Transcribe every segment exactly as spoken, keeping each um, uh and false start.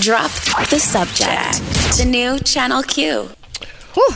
Drop the subject. The new Channel Q. Whew.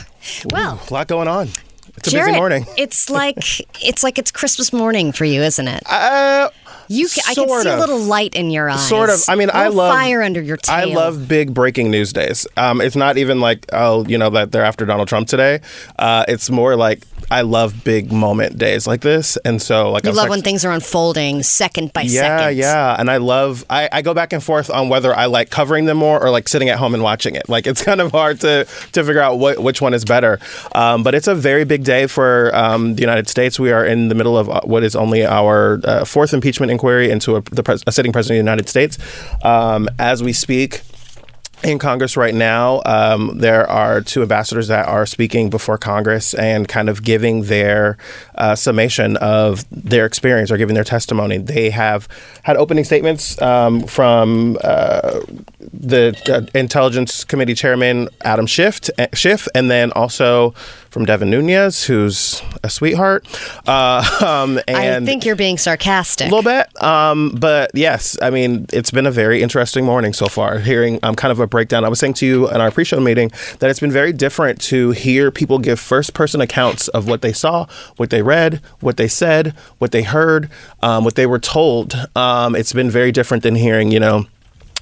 Well, ooh, a lot going on. It's a Jared, busy morning. It's like it's like it's Christmas morning for you, isn't it? Uh, you, ca- I can see of. a little light in your eyes. Sort of. I mean, I love fire under your tail. I love big breaking news days. Um, it's not even like oh, you know, that they're after Donald Trump today. Uh, it's more like I love big moment days like this, and so like you I love like, when things are unfolding second by yeah, second. Yeah, yeah, and I love. I, I go back and forth on whether I like covering them more or like sitting at home and watching it. Like it's kind of hard to to figure out what which one is better. Um, but it's a very big day for um, the United States. We are in the middle of what is only our uh, fourth impeachment inquiry into a, the pres- a sitting president of the United States. Um, as we speak in Congress right now, um, there are two ambassadors that are speaking before Congress and kind of giving their uh, summation of their experience or giving their testimony. They have had opening statements um, from uh, the uh, Intelligence Committee Chairman Adam Schiff, uh, Schiff, and then also from Devin Nuñez, who's a sweetheart. Uh, um, and I think you're being sarcastic. A little bit. Um, but yes, I mean, it's been a very interesting morning so far, hearing um, kind of a breakdown. I was saying to you in our pre-show meeting that it's been very different to hear people give first-person accounts of what they saw, what they read, what they said, what they heard, um, what they were told. Um, it's been very different than hearing, you know,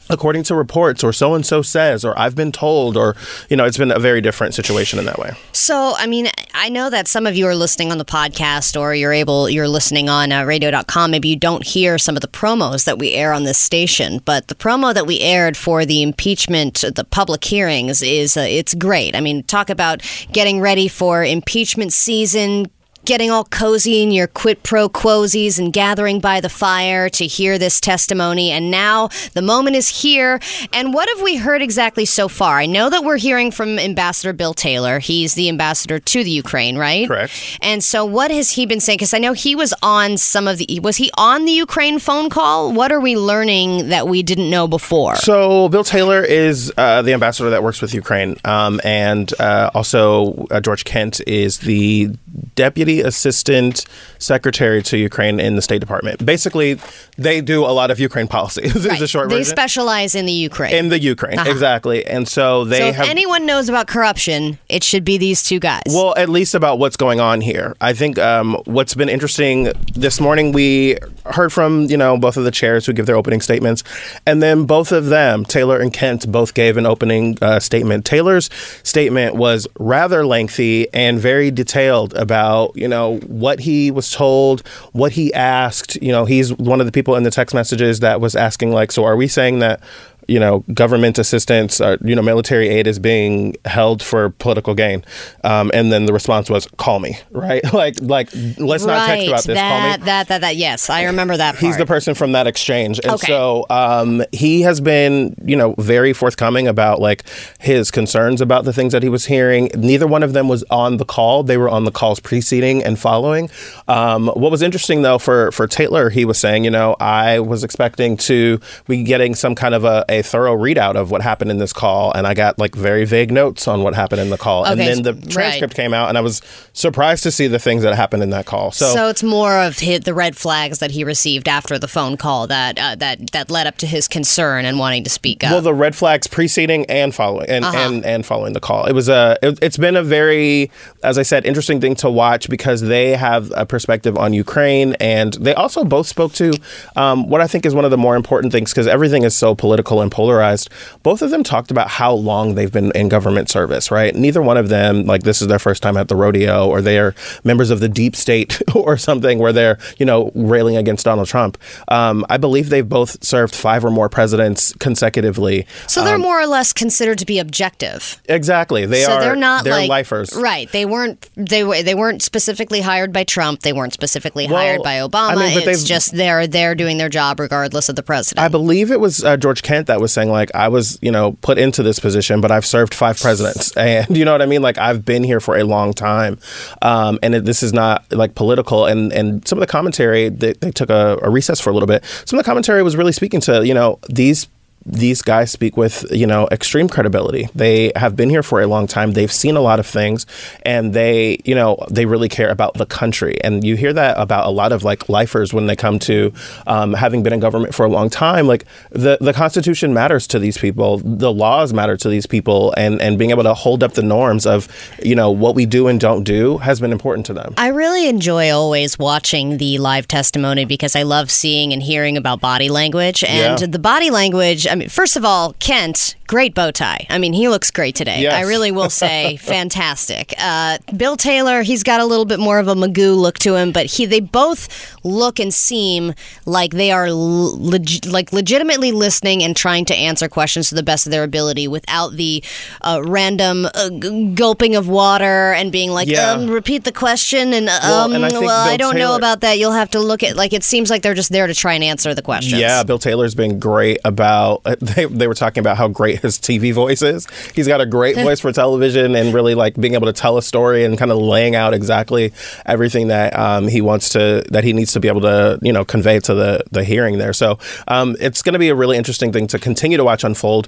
according to reports, or so-and-so says, or I've been told, or, you know, it's been a very different situation in that way. So, I mean, I know that some of you are listening on the podcast, or you're able, you're listening on uh, radio dot com. Maybe you don't hear some of the promos that we air on this station, but the promo that we aired for the impeachment, the public hearings, is uh, it's great. I mean, talk about getting ready for impeachment season, getting all cozy in your quid pro quosies and gathering by the fire to hear this testimony. And now the moment is here. And what have we heard exactly so far? I know that we're hearing from Ambassador Bill Taylor. He's the ambassador to the Ukraine, right? Correct. And so what has he been saying? Because I know he was on some of the... Was he on the Ukraine phone call? What are we learning that we didn't know before? So Bill Taylor is uh, the ambassador that works with Ukraine. Um, and uh, also uh, George Kent is the deputy assistant secretary to Ukraine in the State Department. Basically, they do a lot of Ukraine policy. Is right. a short they version. They specialize in the Ukraine. In the Ukraine, uh-huh. exactly. And so they. So if have, anyone knows about corruption, it should be these two guys. Well, at least about what's going on here. I think um, what's been interesting this morning, we heard from you know both of the chairs who give their opening statements, and then both of them, Taylor and Kent, both gave an opening uh, statement. Taylor's statement was rather lengthy and very detailed about. You know, what he was told, what he asked. You know, he's one of the people in the text messages that was asking, like, so are we saying that, you know, government assistance, or, you know, military aid is being held for political gain? Um, and then the response was, call me, right? like, like let's right. not text about this, that, call me. That, that, that, yes, I remember that part. He's the person from that exchange. And okay. so um, he has been, you know, very forthcoming about, like, his concerns about the things that he was hearing. Neither one of them was on the call. They were on the calls preceding and following. Um, what was interesting, though, for, for Taylor, he was saying, you know, I was expecting to be getting some kind of a, a thorough readout of what happened in this call. And I got like very vague notes on what happened in the call. Okay, and then the transcript right. came out and I was surprised to see the things that happened in that call. So, so it's more of his, the red flags that he received after the phone call that, uh, that that led up to his concern and wanting to speak up. Well, the red flags preceding and following and, uh-huh. and, and following the call. It was a, it, it's been a very, as I said, interesting thing to watch because because they have a perspective on Ukraine. And they also both spoke to um, what I think is one of the more important things, because everything is so political and polarized. Both of them talked about how long they've been in government service, right? Neither one of them, like, this is their first time at the rodeo, or they are members of the deep state or something where they're, you know, railing against Donald Trump. Um, I believe they've both served five or more presidents consecutively. So they're um, more or less considered to be objective. Exactly. They so are they're, not they're like, lifers. Right. They weren't, they, they weren't specific. Specifically hired by Trump. They weren't specifically well, hired by Obama. I mean, but it's just they're they're doing their job regardless of the president. I believe it was uh, George Kent that was saying, like, I was, you know, put into this position, but I've served five presidents. And you know what I mean? Like, I've been here for a long time. Um, and it, this is not like political. And, and some of the commentary, they, they took a, a recess for a little bit. Some of the commentary was really speaking to, you know, these these guys speak with, you know, extreme credibility. They have been here for a long time. They've seen a lot of things, and they, you know, they really care about the country. And you hear that about a lot of like lifers when they come to um, having been in government for a long time. Like the, the Constitution matters to these people. The laws matter to these people. And, and being able to hold up the norms of, you know, what we do and don't do has been important to them. I really enjoy always watching the live testimony because I love seeing and hearing about body language and yeah. the body language. I mean, first of all, Kent, great bow tie. I mean, he looks great today. Yes. I really will say fantastic. Uh, Bill Taylor, he's got a little bit more of a Magoo look to him, but he they both look and seem like they are leg- like legitimately listening and trying to answer questions to the best of their ability without the uh, random uh, g- gulping of water and being like, yeah. um, repeat the question and, um, well, and I, well, I don't Taylor- know about that. You'll have to look at, like, it seems like they're just there to try and answer the questions. Yeah, Bill Taylor's been great about, they, they were talking about how great his T V voice is. He's got a great voice for television and really like being able to tell a story and kind of laying out exactly everything that um, he wants to, that he needs to be able to, you know, convey to the, the hearing there. So um, it's going to be a really interesting thing to continue to watch unfold.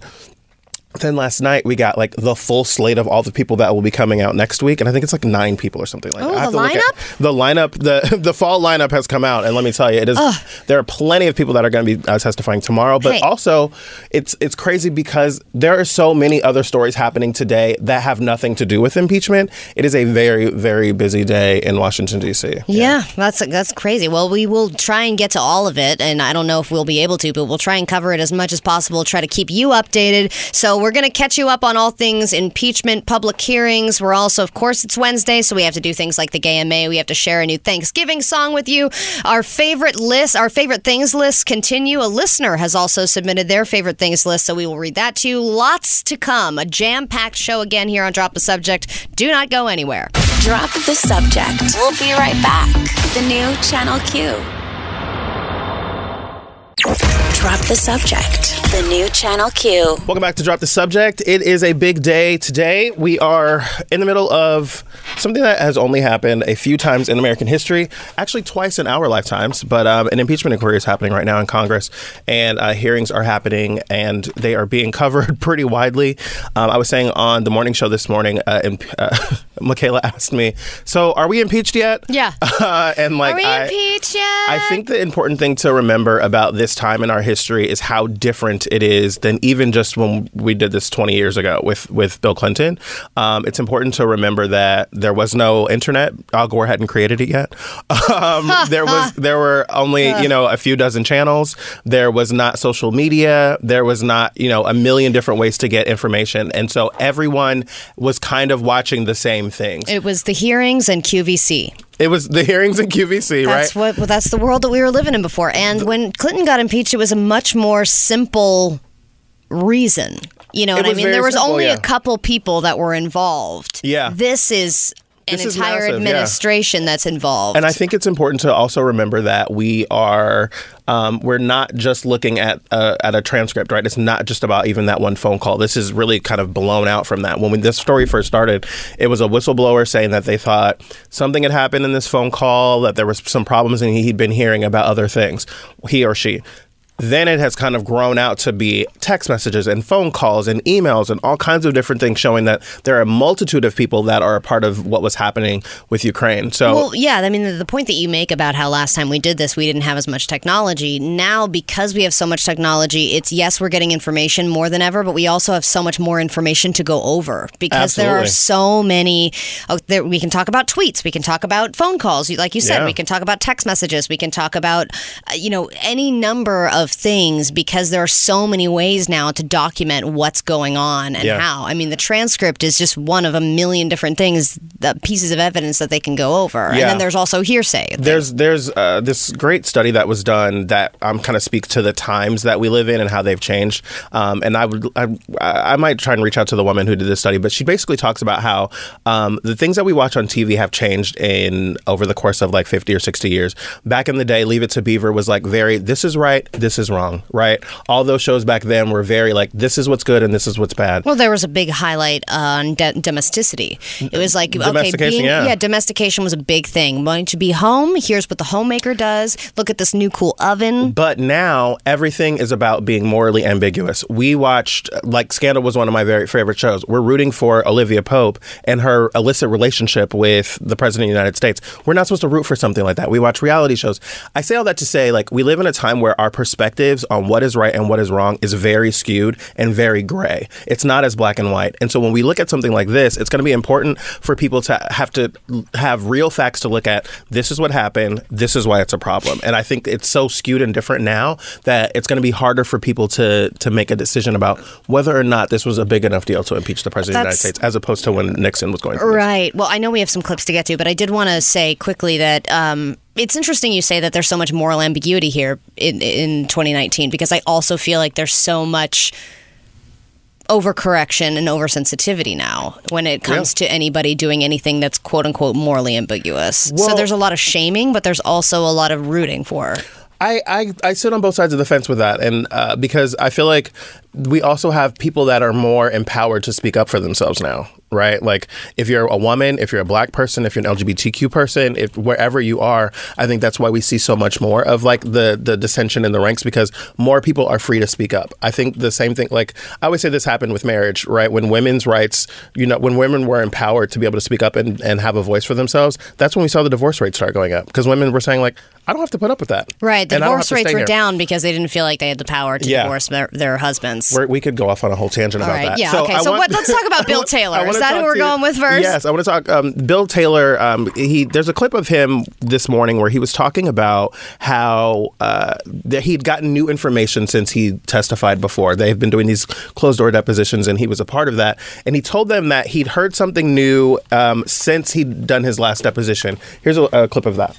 Then last night we got like the full slate of all the people that will be coming out next week, and I think it's like nine people or something like oh, that. I have the to look lineup? At the lineup, the the fall lineup has come out, and let me tell you, it is. Ugh. There are plenty of people that are going to be uh, testifying tomorrow, but hey. also it's it's crazy because there are so many other stories happening today that have nothing to do with impeachment. It is a very very busy day in Washington D C. Yeah, yeah that's that's crazy. Well, we will try and get to all of it, and I don't know if we'll be able to, but we'll try and cover it as much as possible. Try to keep you updated. So. We're going to catch you up on all things impeachment, public hearings. We're also, of course, it's Wednesday, so we have to do things like the Gay M A. We have to share a new Thanksgiving song with you. Our favorite list, our favorite things list continue. A listener has also submitted their favorite things list, so we will read that to you. Lots to come. A jam-packed show again here on Drop the Subject. Do not go anywhere. Drop the Subject. We'll be right back. The new Channel Q. Drop the Subject. The new Channel Q. Welcome back to Drop the Subject. It is a big day today. We are in the middle of something that has only happened a few times in American history, actually twice in our lifetimes, but um, an impeachment inquiry is happening right now in Congress, and uh, hearings are happening, and they are being covered pretty widely. Um, I was saying on the morning show this morning, uh, imp- uh, Michaela asked me, so are we impeached yet? Yeah. Uh, and like, are we I, impeached yet? I think the important thing to remember about this time in our history is how different it is than even just when we did this twenty years ago with, with Bill Clinton. Um, it's important to remember that there was no internet. Al Gore hadn't created it yet. Um, there was, there were only, you know, a few dozen channels. There was not social media. There was not, you know, a million different ways to get information. And so everyone was kind of watching the same things. It was the hearings and Q V C. It was the hearings in Q V C, that's right? What, well, that's the world that we were living in before. And when Clinton got impeached, it was a much more simple reason. You know what I mean? There was simple, only yeah. a couple people that were involved. Yeah. This is... An this entire massive, administration yeah. that's involved. And I think it's important to also remember that we are, um, we're not just looking at a, at a transcript, right? It's not just about even that one phone call. This is really kind of blown out from that. When we, this story first started, it was a whistleblower saying that they thought something had happened in this phone call, that there was some problems and he'd been hearing about other things, he or she. Then it has kind of grown out to be text messages and phone calls and emails and all kinds of different things showing that there are a multitude of people that are a part of what was happening with Ukraine. So, well, yeah, I mean, the point that you make about how last time we did this, we didn't have as much technology. Now, because we have so much technology, it's yes, we're getting information more than ever, but we also have so much more information to go over because Absolutely. There are so many. Oh, there, we can talk about tweets. We can talk about phone calls. Like you said, yeah. we can talk about text messages. We can talk about, you know, any number of. Of things because there are so many ways now to document what's going on and yeah. how. I mean, the transcript is just one of a million different things, the pieces of evidence that they can go over. Yeah. And then there's also hearsay. There's thing. there's uh, this great study that was done that um, kind of speaks to the times that we live in and how they've changed. Um, and I would I, I might try and reach out to the woman who did this study, but she basically talks about how um, the things that we watch on T V have changed in over the course of like fifty or sixty years. Back in the day, Leave It to Beaver was like very, this is right, this this is wrong, right? All those shows back then were very like, this is what's good and this is what's bad. Well, there was a big highlight on de- domesticity. It was like, okay, being, yeah. yeah, domestication was a big thing. Wanting to be home, here's what the homemaker does. Look at this new cool oven. But now everything is about being morally ambiguous. We watched, like, Scandal was one of my very favorite shows. We're rooting for Olivia Pope and her illicit relationship with the president of the United States. We're not supposed to root for something like that. We watch reality shows. I say all that to say, like, we live in a time where our perspectives on what is right and what is wrong is very skewed and very gray. It's not as black and white. And so when we look at something like this, it's going to be important for people to have to have real facts to look at. This is what happened. This is why it's a problem. And I think it's so skewed and different now that it's going to be harder for people to to make a decision about whether or not this was a big enough deal to impeach the president of the United States, as opposed to when Nixon was going through. Right. Well, I know we have some clips to get to, but I did want to say quickly that um, it's interesting you say that there's so much moral ambiguity here in, in twenty nineteen, because I also feel like there's so much overcorrection and oversensitivity now when it comes yeah. to anybody doing anything that's quote unquote morally ambiguous. Well, so there's a lot of shaming, but there's also a lot of rooting for. I, I, I sit on both sides of the fence with that, and uh, because I feel like we also have people that are more empowered to speak up for themselves now, right? Like, if you're a woman, if you're a black person, if you're an L G B T Q person, if wherever you are, I think that's why we see so much more of, like, the, the dissension in the ranks, because more people are free to speak up. I think the same thing, like, I always say this happened with marriage, right? When women's rights, you know, when women were empowered to be able to speak up and, and have a voice for themselves, that's when we saw the divorce rate start going up, because women were saying, like, I don't have to put up with that. Right. The divorce rates were down because they didn't feel like they had the power to yeah. divorce their, their husbands. We're, we could go off on a whole tangent All about right. that. Yeah, so okay. So want, what, let's talk about Bill Taylor. Is that who we're to, going with first? Yes, I want to talk. Um, Bill Taylor, um, he there's a clip of him this morning where he was talking about how uh, that he'd gotten new information since he testified before. They've been doing these closed-door depositions, and he was a part of that. And he told them that he'd heard something new um, since he'd done his last deposition. Here's a, a clip of that.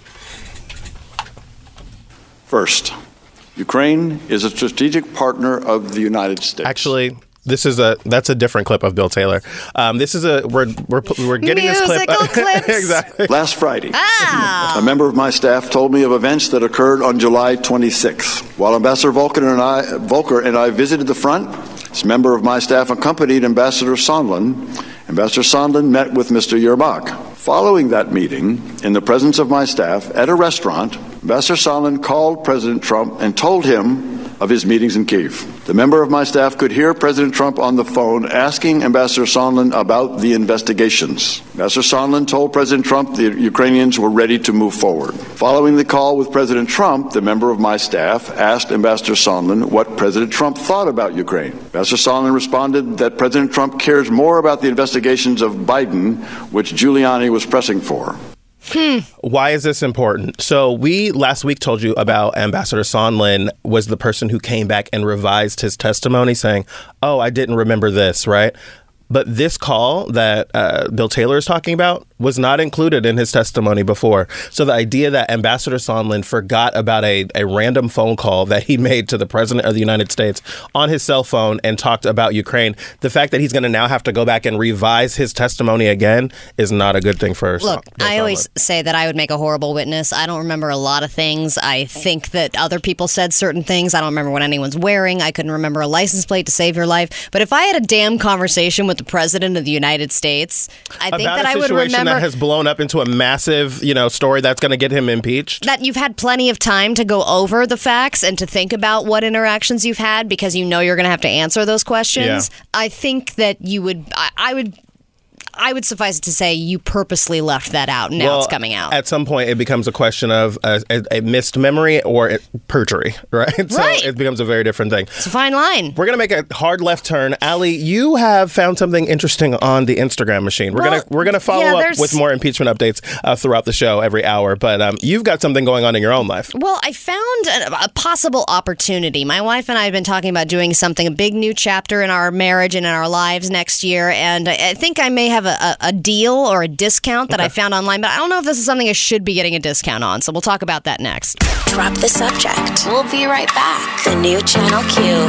First, Ukraine is a strategic partner of the United States. Actually, this is a that's a different clip of Bill Taylor. Um, this is a we're we're, we're getting Musical this clip. Clips. Exactly. Last Friday, ah. a member of my staff told me of events that occurred on July twenty-sixth. While Ambassador Volker and I Volker and I visited the front, this member of my staff accompanied Ambassador Sondland. Ambassador Sondland met with Mister Yermak. Following that meeting, in the presence of my staff at a restaurant, Ambassador Sondland called President Trump and told him of his meetings in Kyiv. The member of my staff could hear President Trump on the phone asking Ambassador Sondland about the investigations. Ambassador Sondland told President Trump the Ukrainians were ready to move forward. Following the call with President Trump, the member of my staff asked Ambassador Sondland what President Trump thought about Ukraine. Ambassador Sondland responded that President Trump cares more about the investigations of Biden, which Giuliani was pressing for. Hmm. Why is this important? So we last week told you about Ambassador Sondland was the person who came back and revised his testimony saying, oh, I didn't remember this, right? But this call that uh, Bill Taylor is talking about was not included in his testimony before. So the idea that Ambassador Sondland forgot about a, a random phone call that he made to the president of the United States on his cell phone and talked about Ukraine, the fact that he's going to now have to go back and revise his testimony again is not a good thing for Sondland. Look, I always say that I would make a horrible witness. I don't remember a lot of things. I think that other people said certain things. I don't remember what anyone's wearing. I couldn't remember a license plate to save your life. But if I had a damn conversation with the president of the United States, I think that I would remember. That has blown up into a massive, you know, story that's going to get him impeached. That you've had plenty of time to go over the facts and to think about what interactions you've had, because you know you're going to have to answer those questions. Yeah. I think that you would. I, I would. I would suffice it to say you purposely left that out. Now well, it's coming out. At some point, it becomes a question of a, a, a missed memory or a, perjury, right? So right. It becomes a very different thing. It's a fine line. We're going to make a hard left turn. Allie, you have found something interesting on the Instagram machine. We're well, going to we're gonna follow yeah, up with more impeachment updates uh, throughout the show every hour. But um, you've got something going on in your own life. Well, I found a, a possible opportunity. My wife and I have been talking about doing something, a big new chapter in our marriage and in our lives next year. And I, I think I may have A, a deal or a discount that okay. I found online, but I don't know if this is something I should be getting a discount on, so we'll talk about that next. Drop the subject. We'll be right back. The new Channel Q.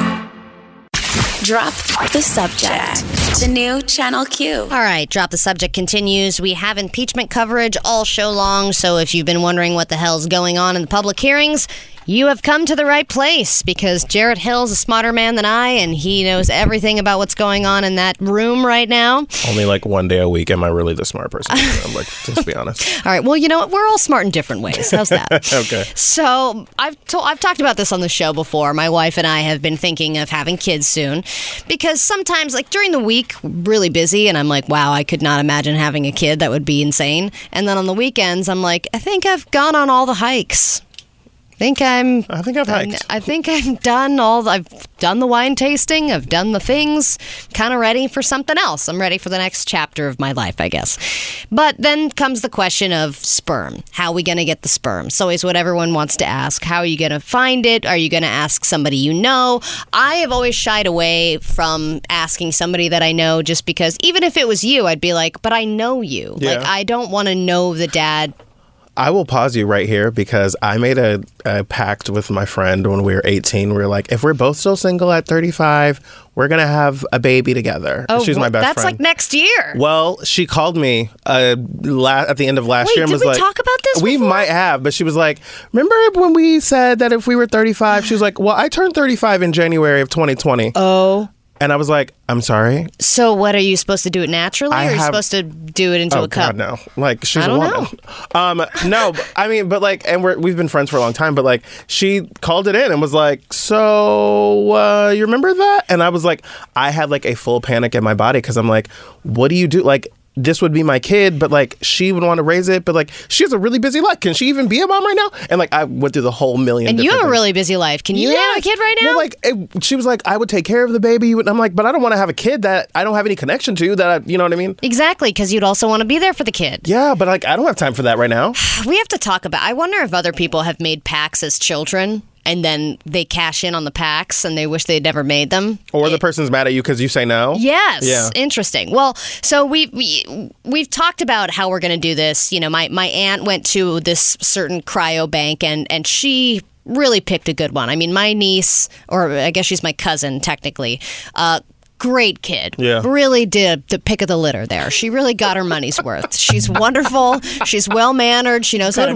Drop the subject. The new Channel Q. All right, Drop the Subject continues. We have impeachment coverage all show long, so if you've been wondering what the hell's going on in the public hearings, You have come to the right place, because Jarrett Hill's a smarter man than I, and he knows everything about what's going on in that room right now. Only like one day a week am I really the smart person. I'm like, just be honest. All right. Well, you know what? We're all smart in different ways. How's that? Okay. So I've to- I've talked about this on the show before. My wife and I have been thinking of having kids soon, because sometimes, like during the week, really busy, and I'm like, wow, I could not imagine having a kid. That would be insane. And then on the weekends, I'm like, I think I've gone on all the hikes. Think I'm. I think I've hiked. I think I've done all. The, I've done the wine tasting. I've done the things. Kind of ready for something else. I'm ready for the next chapter of my life, I guess. But then comes the question of sperm. How are we going to get the sperm? It's always what everyone wants to ask. How are you going to find it? Are you going to ask somebody you know? I have always shied away from asking somebody that I know, just because even if it was you, I'd be like, but I know you. Yeah. Like I don't want to know the dad. I will pause you right here, because I made a, a pact with my friend when we were eighteen. We were like, if we're both still single at thirty-five, we're going to have a baby together. Oh, she's my best that's friend. That's like next year. Well, she called me uh, la- at the end of last Wait, year and was like... Wait, did we talk about this We before? Might have, but she was like, remember when we said that if we were thirty-five? She was like, well, I turned thirty-five in January of twenty twenty. Oh. And I was like, I'm sorry? So what, are you supposed to do it naturally? I or are you have, supposed to do it into oh a cup? God, no. Like, she's I don't a woman. Know. Um, no, I mean, but like, and we're, we've been friends for a long time, but like, she called it in and was like, so uh, you remember that? And I was like, I had like a full panic in my body, because I'm like, what do you do? Like, this would be my kid, but like, she would want to raise it, but like, she has a really busy life. Can she even be a mom right now? And like, I went through the whole million And you have things. A really busy life. Can you yes. have a kid right now? Well, like, it, she was like, I would take care of the baby. And I'm like, but I don't want to have a kid that I don't have any connection to, that, I, you know what I mean? Exactly, because you'd also want to be there for the kid. Yeah, but like, I don't have time for that right now. We have to talk about, I wonder if other people have made pacts as children. And then they cash in on the packs and they wish they'd never made them. Or the it, person's mad at you because you say no. Yes. Yeah. Interesting. Well, so we, we, we've talked about how we're going to do this. You know, my, my aunt went to this certain cryobank and, and she... really picked a good one. I mean, my niece, or I guess she's my cousin technically, uh, great kid. Yeah. Really did the pick of the litter there. She really got her money's worth. She's wonderful. She's well-mannered. She knows good how to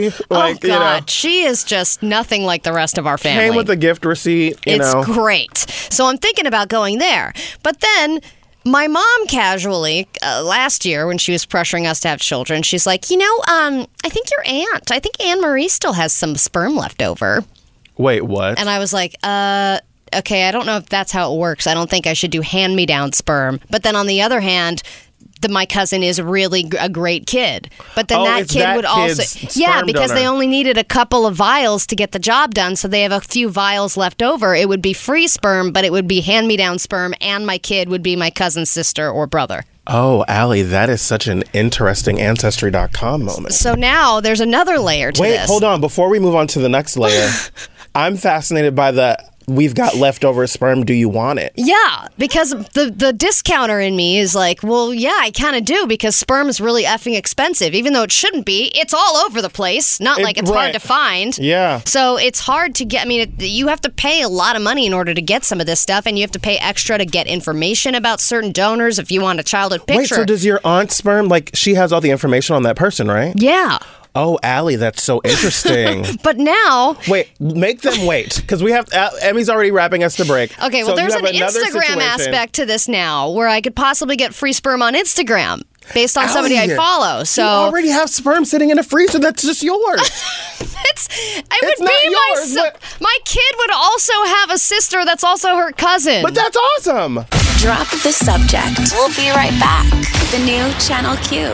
warranty. Draw. Like, oh, God. You know, she is just nothing like the rest of our family. Came with a gift receipt. You it's know. Great. So I'm thinking about going there. But then... my mom casually, uh, last year when she was pressuring us to have children, she's like, you know, um, I think your aunt, I think Anne Marie still has some sperm left over. Wait, what? And I was like, uh, okay, I don't know if that's how it works. I don't think I should do hand-me-down sperm. But then on the other hand... The, my cousin is really g- a great kid, but then oh, that kid that would also yeah because donor. They only needed a couple of vials to get the job done, so they have a few vials left over. It would be free sperm, but it would be hand-me-down sperm, and my kid would be my cousin's sister or brother. Oh, Allie, that is such an interesting Ancestry dot com moment. So now there's another layer to Wait, this. Wait, hold on. Before we move on to the next layer, I'm fascinated by the we've got leftover sperm, do you want it? Yeah, because the, the discounter in me is like, well, yeah, I kind of do, because sperm is really effing expensive. Even though it shouldn't be, it's all over the place. Not it, like it's right. hard to find. Yeah. So it's hard to get, I mean, it, you have to pay a lot of money in order to get some of this stuff, and you have to pay extra to get information about certain donors if you want a childhood picture. Wait, so does your aunt's sperm, like, she has all the information on that person, right? Yeah. Oh, Allie, that's so interesting. But now... Wait, make them wait, because we have... Uh, Emmy's already wrapping us to break. Okay, well, so there's an Instagram situation. Aspect to this now, where I could possibly get free sperm on Instagram, based on Allie, somebody I follow, so... You already have sperm sitting in a freezer that's just yours. it's... It it's would not be yours, my... But... My kid would also have a sister that's also her cousin. But that's awesome! Drop the subject. We'll be right back. The new Channel Q.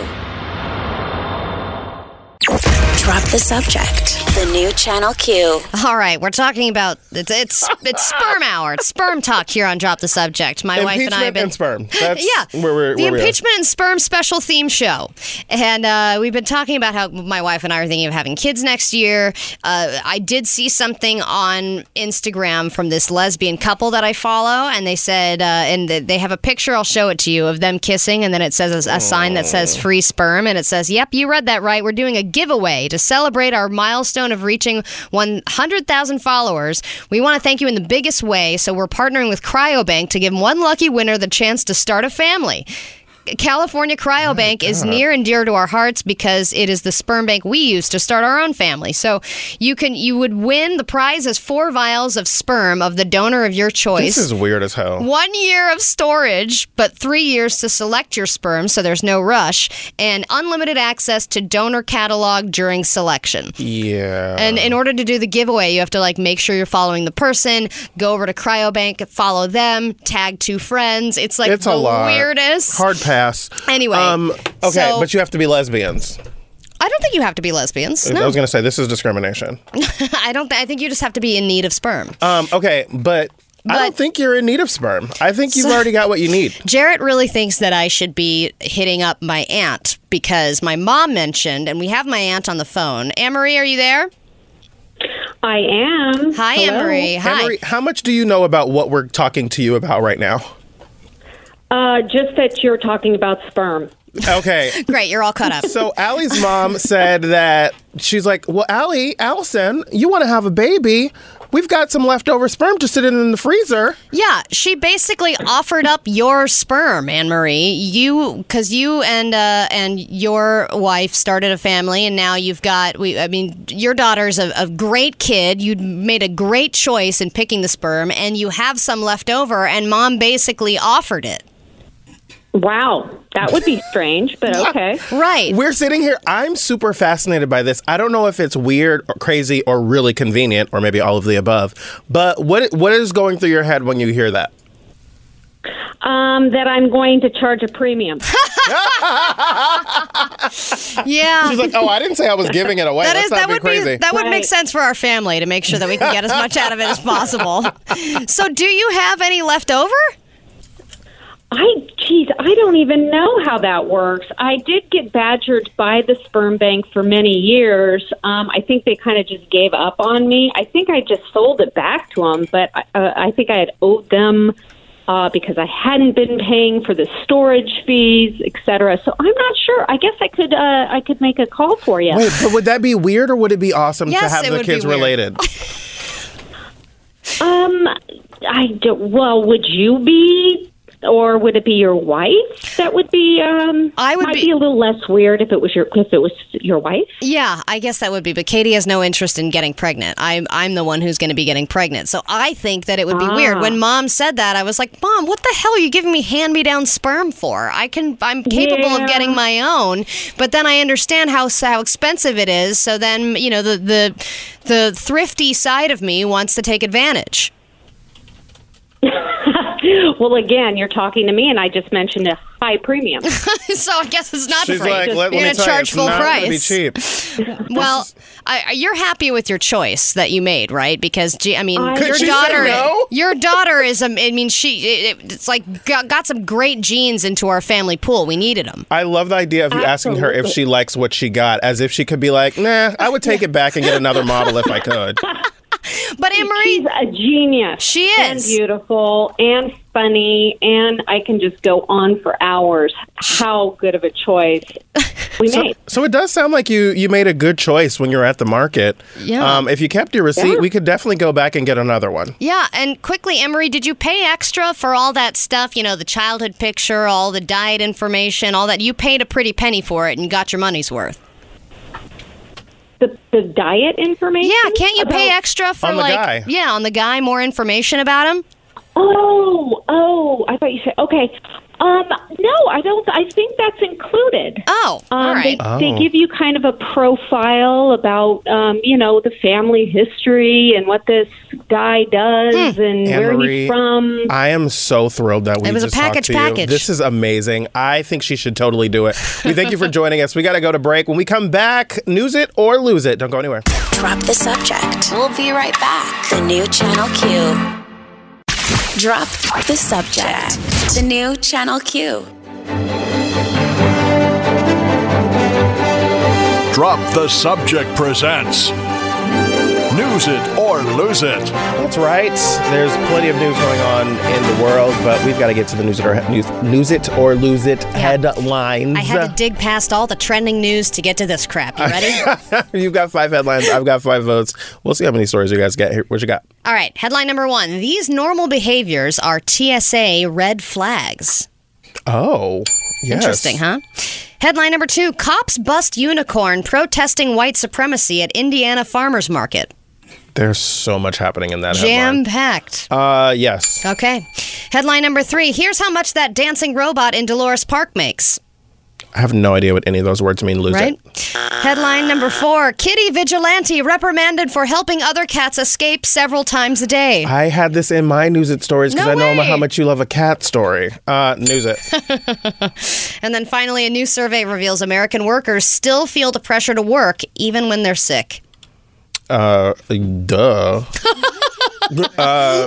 Drop the subject. The new Channel Q. All right, we're talking about it's it's, it's sperm hour. It's sperm talk here on Drop the Subject. My wife and I have been and sperm. That's yeah, where we're, the where impeachment we and sperm special theme show, and uh, we've been talking about how my wife and I are thinking of having kids next year. Uh, I did see something on Instagram from this lesbian couple that I follow, and they said, uh, and they have a picture. I'll show it to you of them kissing, and then it says a, a sign that says "free sperm," and it says, "Yep, you read that right. We're doing a giveaway to celebrate our milestone of reaching one hundred thousand followers. We want to thank you in the biggest way, so we're partnering with Cryobank to give one lucky winner the chance to start a family. California Cryobank oh, is near and dear to our hearts because it is the sperm bank we use to start our own family. So you can you would win the prize is four vials of sperm of the donor of your choice. This is weird as hell. One year of storage, but three years to select your sperm, so there's no rush, and unlimited access to donor catalog during selection. Yeah. And in order to do the giveaway, you have to like make sure you're following the person, go over to Cryobank, follow them, tag two friends. It's like it's the a lot. weirdest. Hard pass. Anyway. Um, okay, so, but you have to be lesbians. I don't think you have to be lesbians. No. I was going to say, this is discrimination. I don't. Th- I think you just have to be in need of sperm. Um, okay, but... But, I don't think you're in need of sperm. I think you've so, already got what you need. Jarrett really thinks that I should be hitting up my aunt because my mom mentioned, and we have my aunt on the phone. Anne-Marie, are you there? I am. Hi, Anne-Marie. Hi. Anne-Marie, how much do you know about what we're talking to you about right now? Uh, just that you're talking about sperm. Okay. Great, you're all caught up. So Allie's mom said that, she's like, well, Allie, Allison, you want to have a baby. We've got some leftover sperm to sit in in the freezer. Yeah, she basically offered up your sperm, Anne-Marie. You, because you and uh, and your wife started a family, and now you've got. We, I mean, your daughter's a, a great kid. You made a great choice in picking the sperm, and you have some left over. And Mom basically offered it. Wow, that would be strange, but okay. Right. We're sitting here. I'm super fascinated by this. I don't know if it's weird or crazy or really convenient or maybe all of the above, but what what is going through your head when you hear that? Um, that I'm going to charge a premium. Yeah. She's like, oh, I didn't say I was giving it away. That is, that would be crazy. Be, that would right. make sense for our family to make sure that we can get as much out of it as possible. So do you have any left over? I, geez, I don't even know how that works. I did get badgered by the sperm bank for many years. Um, I think they kind of just gave up on me. I think I just sold it back to them, but I, uh, I think I had owed them uh, because I hadn't been paying for the storage fees, et cetera. So I'm not sure. I guess I could uh, I could make a call for you. Wait, but would that be weird or would it be awesome yes, to have the kids related? um, I don't, well, would you be... Or would it be your wife? That would be. Um, I would might be, be a little less weird if it was your if it was your wife. Yeah, I guess that would be. But Katie has no interest in getting pregnant. I'm I'm the one who's going to be getting pregnant. So I think that it would be ah. weird. When Mom said that, I was like, Mom, what the hell are you giving me hand-me-down sperm for? I can I'm capable yeah. of getting my own. But then I understand how how expensive it is. So then you know the the the thrifty side of me wants to take advantage. Well, again, you're talking to me, and I just mentioned a high premium. So I guess it's not She's free. Like, let, you're going to charge full price. It's not going to be cheap. Well, I, you're happy with your choice that you made, right? Because, gee, I mean, I, your daughter no? your daughter is, um, I mean, she it, it's like got, got some great genes into our family pool. We needed them. I love the idea of you Absolutely. asking her if she likes what she got, as if she could be like, nah, I would take it back and get another model if I could. But Anne-Marie, she's a genius. She is. And beautiful and funny, and I can just go on for hours. How good of a choice we so, made. So it does sound like you, you made a good choice when you were at the market. Yeah. Um, if you kept your receipt, yeah. we could definitely go back and get another one. Yeah, and quickly, Anne-Marie, did you pay extra for all that stuff? You know, the childhood picture, all the diet information, all that. You paid a pretty penny for it and got your money's worth. The, the diet information? Yeah, can't you about, pay extra for on the like guy. Yeah, on the guy, more information about him? Oh, oh, I thought you said okay. Um, no, I don't I think that's included. Oh, um, all right. They, oh. they give you kind of a profile about um, you know, the family history and what this guy does hmm. and Anne-Marie, where he's from. I am so thrilled that we it was just a package, talked to package. You. This is amazing. I think she should totally do it. We thank you for joining us. We got to go to break. When we come back, news it or lose it. Don't go anywhere. Drop the subject. We'll be right back. The new Channel Q. Drop the subject. The new Channel Q. Drop the Subject presents News It or Lose It. That's right. There's plenty of news going on in the world, but we've got to get to the News It or, news, news it or Lose It yeah. headlines. I had to dig past all the trending news to get to this crap. You ready? You've got five headlines. I've got five votes. We'll see how many stories you guys get. Here, what you got? All right, headline number one. These normal behaviors are T S A red flags. Oh, Yes. Interesting, huh? Headline number two, cops bust unicorn protesting white supremacy at Indiana Farmers Market. There's so much happening in that headline. Jam-packed. Uh, yes. Okay. Headline number three, here's how much that dancing robot in Dolores Park makes. I have no idea what any of those words mean. Lose right? it. Headline number four, kitty vigilante reprimanded for helping other cats escape several times a day. I had this in my News It stories because no I know how much you love a cat story. Uh, News It. And then finally, a new survey reveals American workers still feel the pressure to work even when they're sick. Uh, duh. Uh,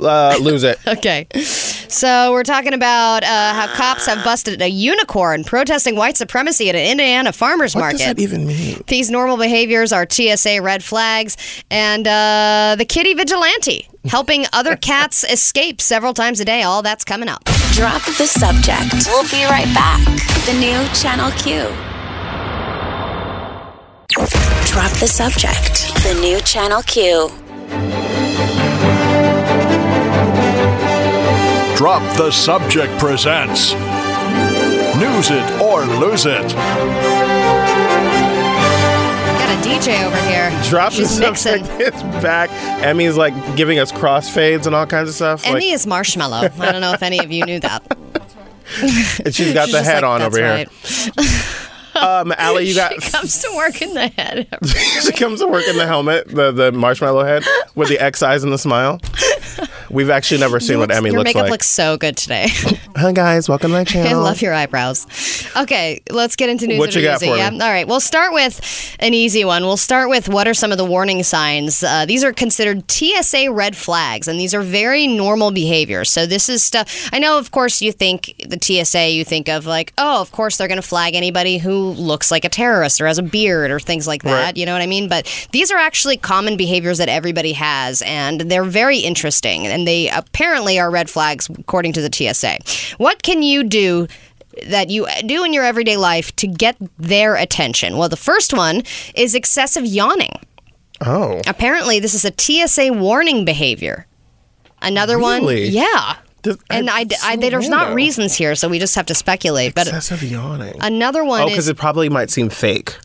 uh, lose it. Okay. So we're talking about uh, how cops have busted a unicorn protesting white supremacy at an Indiana farmer's what market. What does that even mean? These normal behaviors are T S A red flags. And uh, the kitty vigilante helping other cats escape several times a day. All that's coming up. Drop the subject. We'll be right back. The new Channel Q. Drop the subject. The new Channel Q. Drop the Subject presents News It or Lose It. Got a D J over here. Drop the Subject. It's back. Emmy's like giving us crossfades and all kinds of stuff. Emmy like- is marshmallow. I don't know if any of you knew that. And she's got she's the head like, on over right. here. Um, Allie, you got. She comes to work in the head. She comes to work in the helmet, the, the marshmallow head with the X eyes and the smile. We've actually never seen what Emmy looks like. Your makeup looks so good today. Hi guys, welcome to my channel. I love your eyebrows. Okay, let's get into news. What you got for me? Yeah. All right, we'll start with an easy one. We'll start with what are some of the warning signs? Uh, these are considered T S A red flags, and these are very normal behaviors. So this is stuff. I know, of course, you think the T S A, you think of like, oh, of course they're going to flag anybody who looks like a terrorist or has a beard or things like that. Right. You know what I mean? But these are actually common behaviors that everybody has, and they're very interesting. And they apparently are red flags, according to the T S A. What can you do that you do in your everyday life to get their attention? Well, the first one is excessive yawning. Oh. Apparently, this is a T S A warning behavior. Another really? one, yeah. This, and I, I, so I, there's not reasons here, so we just have to speculate. Excessive but yawning. Another one. Oh, because it probably might seem fake.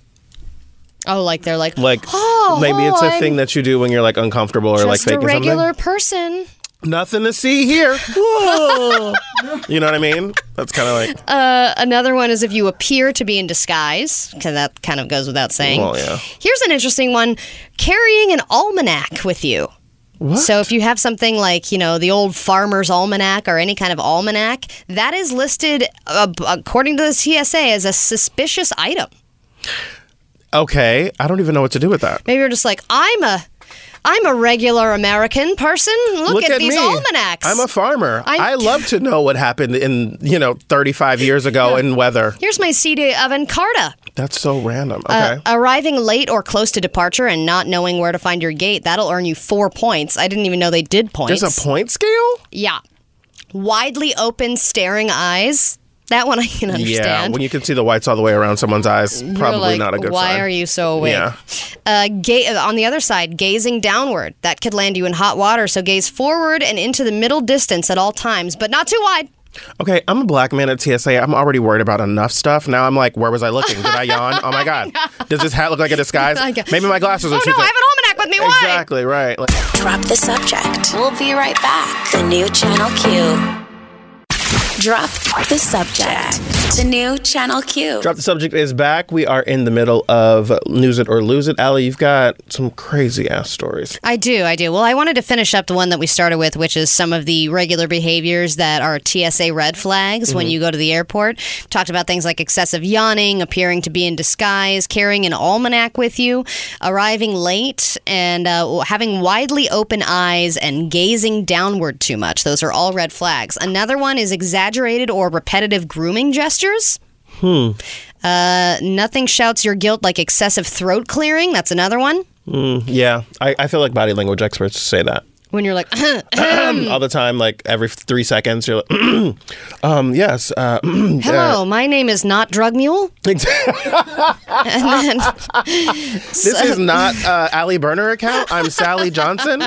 Oh, like they're like, like oh, maybe it's a I'm thing that you do when you're like uncomfortable or like faking something. Just a regular person. Nothing to see here. Whoa. You know what I mean? That's kind of like... Uh, another one is if you appear to be in disguise, because that kind of goes without saying. Well, yeah. Here's an interesting one. Carrying an almanac with you. What? So if you have something like, you know, the old farmer's almanac or any kind of almanac, that is listed, uh, according to the T S A, as a suspicious item. Okay. I don't even know what to do with that. Maybe you're just like, I'm a... I'm a regular American person. Look, Look at, at these me. almanacs. I'm a farmer. I'm... I love to know what happened in, you know, thirty-five years ago in weather. Here's my C D of Encarta. That's so random. Okay. Uh, arriving late or close to departure and not knowing where to find your gate, that'll earn you four points. I didn't even know they did points. There's a point scale? Yeah. Widely open staring eyes. That one I can understand. Yeah, when you can see the whites all the way around someone's eyes, probably like, not a good why sign. Why are you so awake? Yeah. Uh, ga- on the other side, gazing downward. That could land you in hot water, so gaze forward and into the middle distance at all times, but not too wide. Okay, I'm a black man at T S A. I'm already worried about enough stuff. Now I'm like, where was I looking? Did I yawn? Oh, my God. Does this hat look like a disguise? Maybe my glasses are oh, too no, thick. I have an almanac with me. Why? Exactly, right. Like- Drop the subject. We'll be right back. The new Channel Q. Drop the subject. The new Channel Q. Drop the subject is back. We are in the middle of News It or Lose It. Allie, you've got some crazy ass stories. I do, I do. Well, I wanted to finish up the one that we started with, which is some of the regular behaviors that are T S A red flags mm-hmm. when you go to the airport. Talked about things like excessive yawning, appearing to be in disguise, carrying an almanac with you, arriving late, and uh, having widely open eyes and gazing downward too much. Those are all red flags. Another one is exaggerated. Exaggerated or repetitive grooming gestures. Hmm. Uh, nothing shouts your guilt like excessive throat clearing. That's another one. Mm, yeah. I, I feel like body language experts say that. when you're like all the time, like every three seconds, you're like, um, yes. Uh, Hello, uh, my name is not Drug Mule. And then, this so, is not uh, Allie Berner account. I'm Sally Johnson.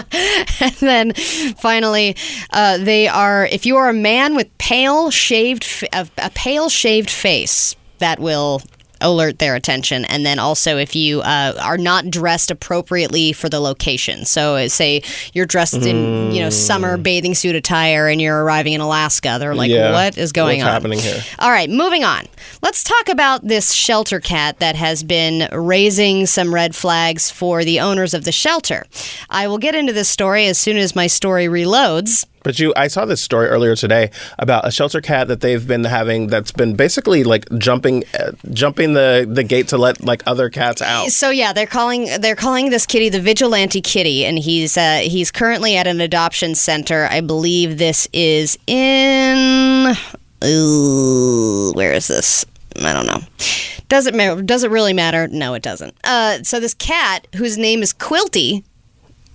And then finally, uh, they are. If you are a man with pale shaved a, a pale shaved face, that will alert their attention. And then also if you uh, are not dressed appropriately for the location. So say you're dressed in, mm. you know, summer bathing suit attire and you're arriving in Alaska. They're like, yeah. what is going What's on? What's happening here? All right, moving on. Let's talk about this shelter cat that has been raising some red flags for the owners of the shelter. I will get into this story as soon as my story reloads. But you, I saw this story earlier today about a shelter cat that they've been having that's been basically like jumping, uh, jumping the, the gate to let like other cats out. So yeah, they're calling they're calling this kitty the Vigilante Kitty, and he's uh, he's currently at an adoption center. I believe this is in ooh, where is this? I don't know. Does it matter? Does it really matter? No, it doesn't. Uh, so this cat, whose name is Quilty.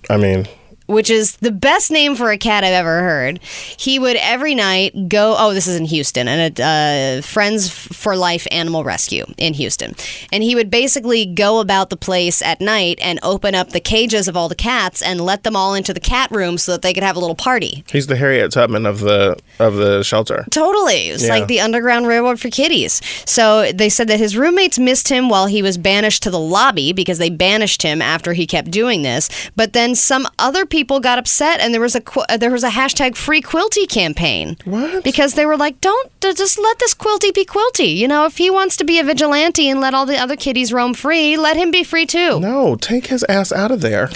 I mean. Which is the best name for a cat I've ever heard. He would every night go, oh, this is in Houston, and a uh, Friends for Life Animal Rescue in Houston. And he would basically go about the place at night and open up the cages of all the cats and let them all into the cat room so that they could have a little party. He's the Harriet Tubman of the of the shelter. Totally. It was yeah. like the Underground Railroad for kitties. So they said that his roommates missed him while he was banished to the lobby because they banished him after he kept doing this. But then some other people People got upset, and there was a there was a hashtag Free Quilty campaign. What? Because they were like, don't just let this Quilty be Quilty. You know, if he wants to be a vigilante and let all the other kitties roam free, let him be free too. No, take his ass out of there.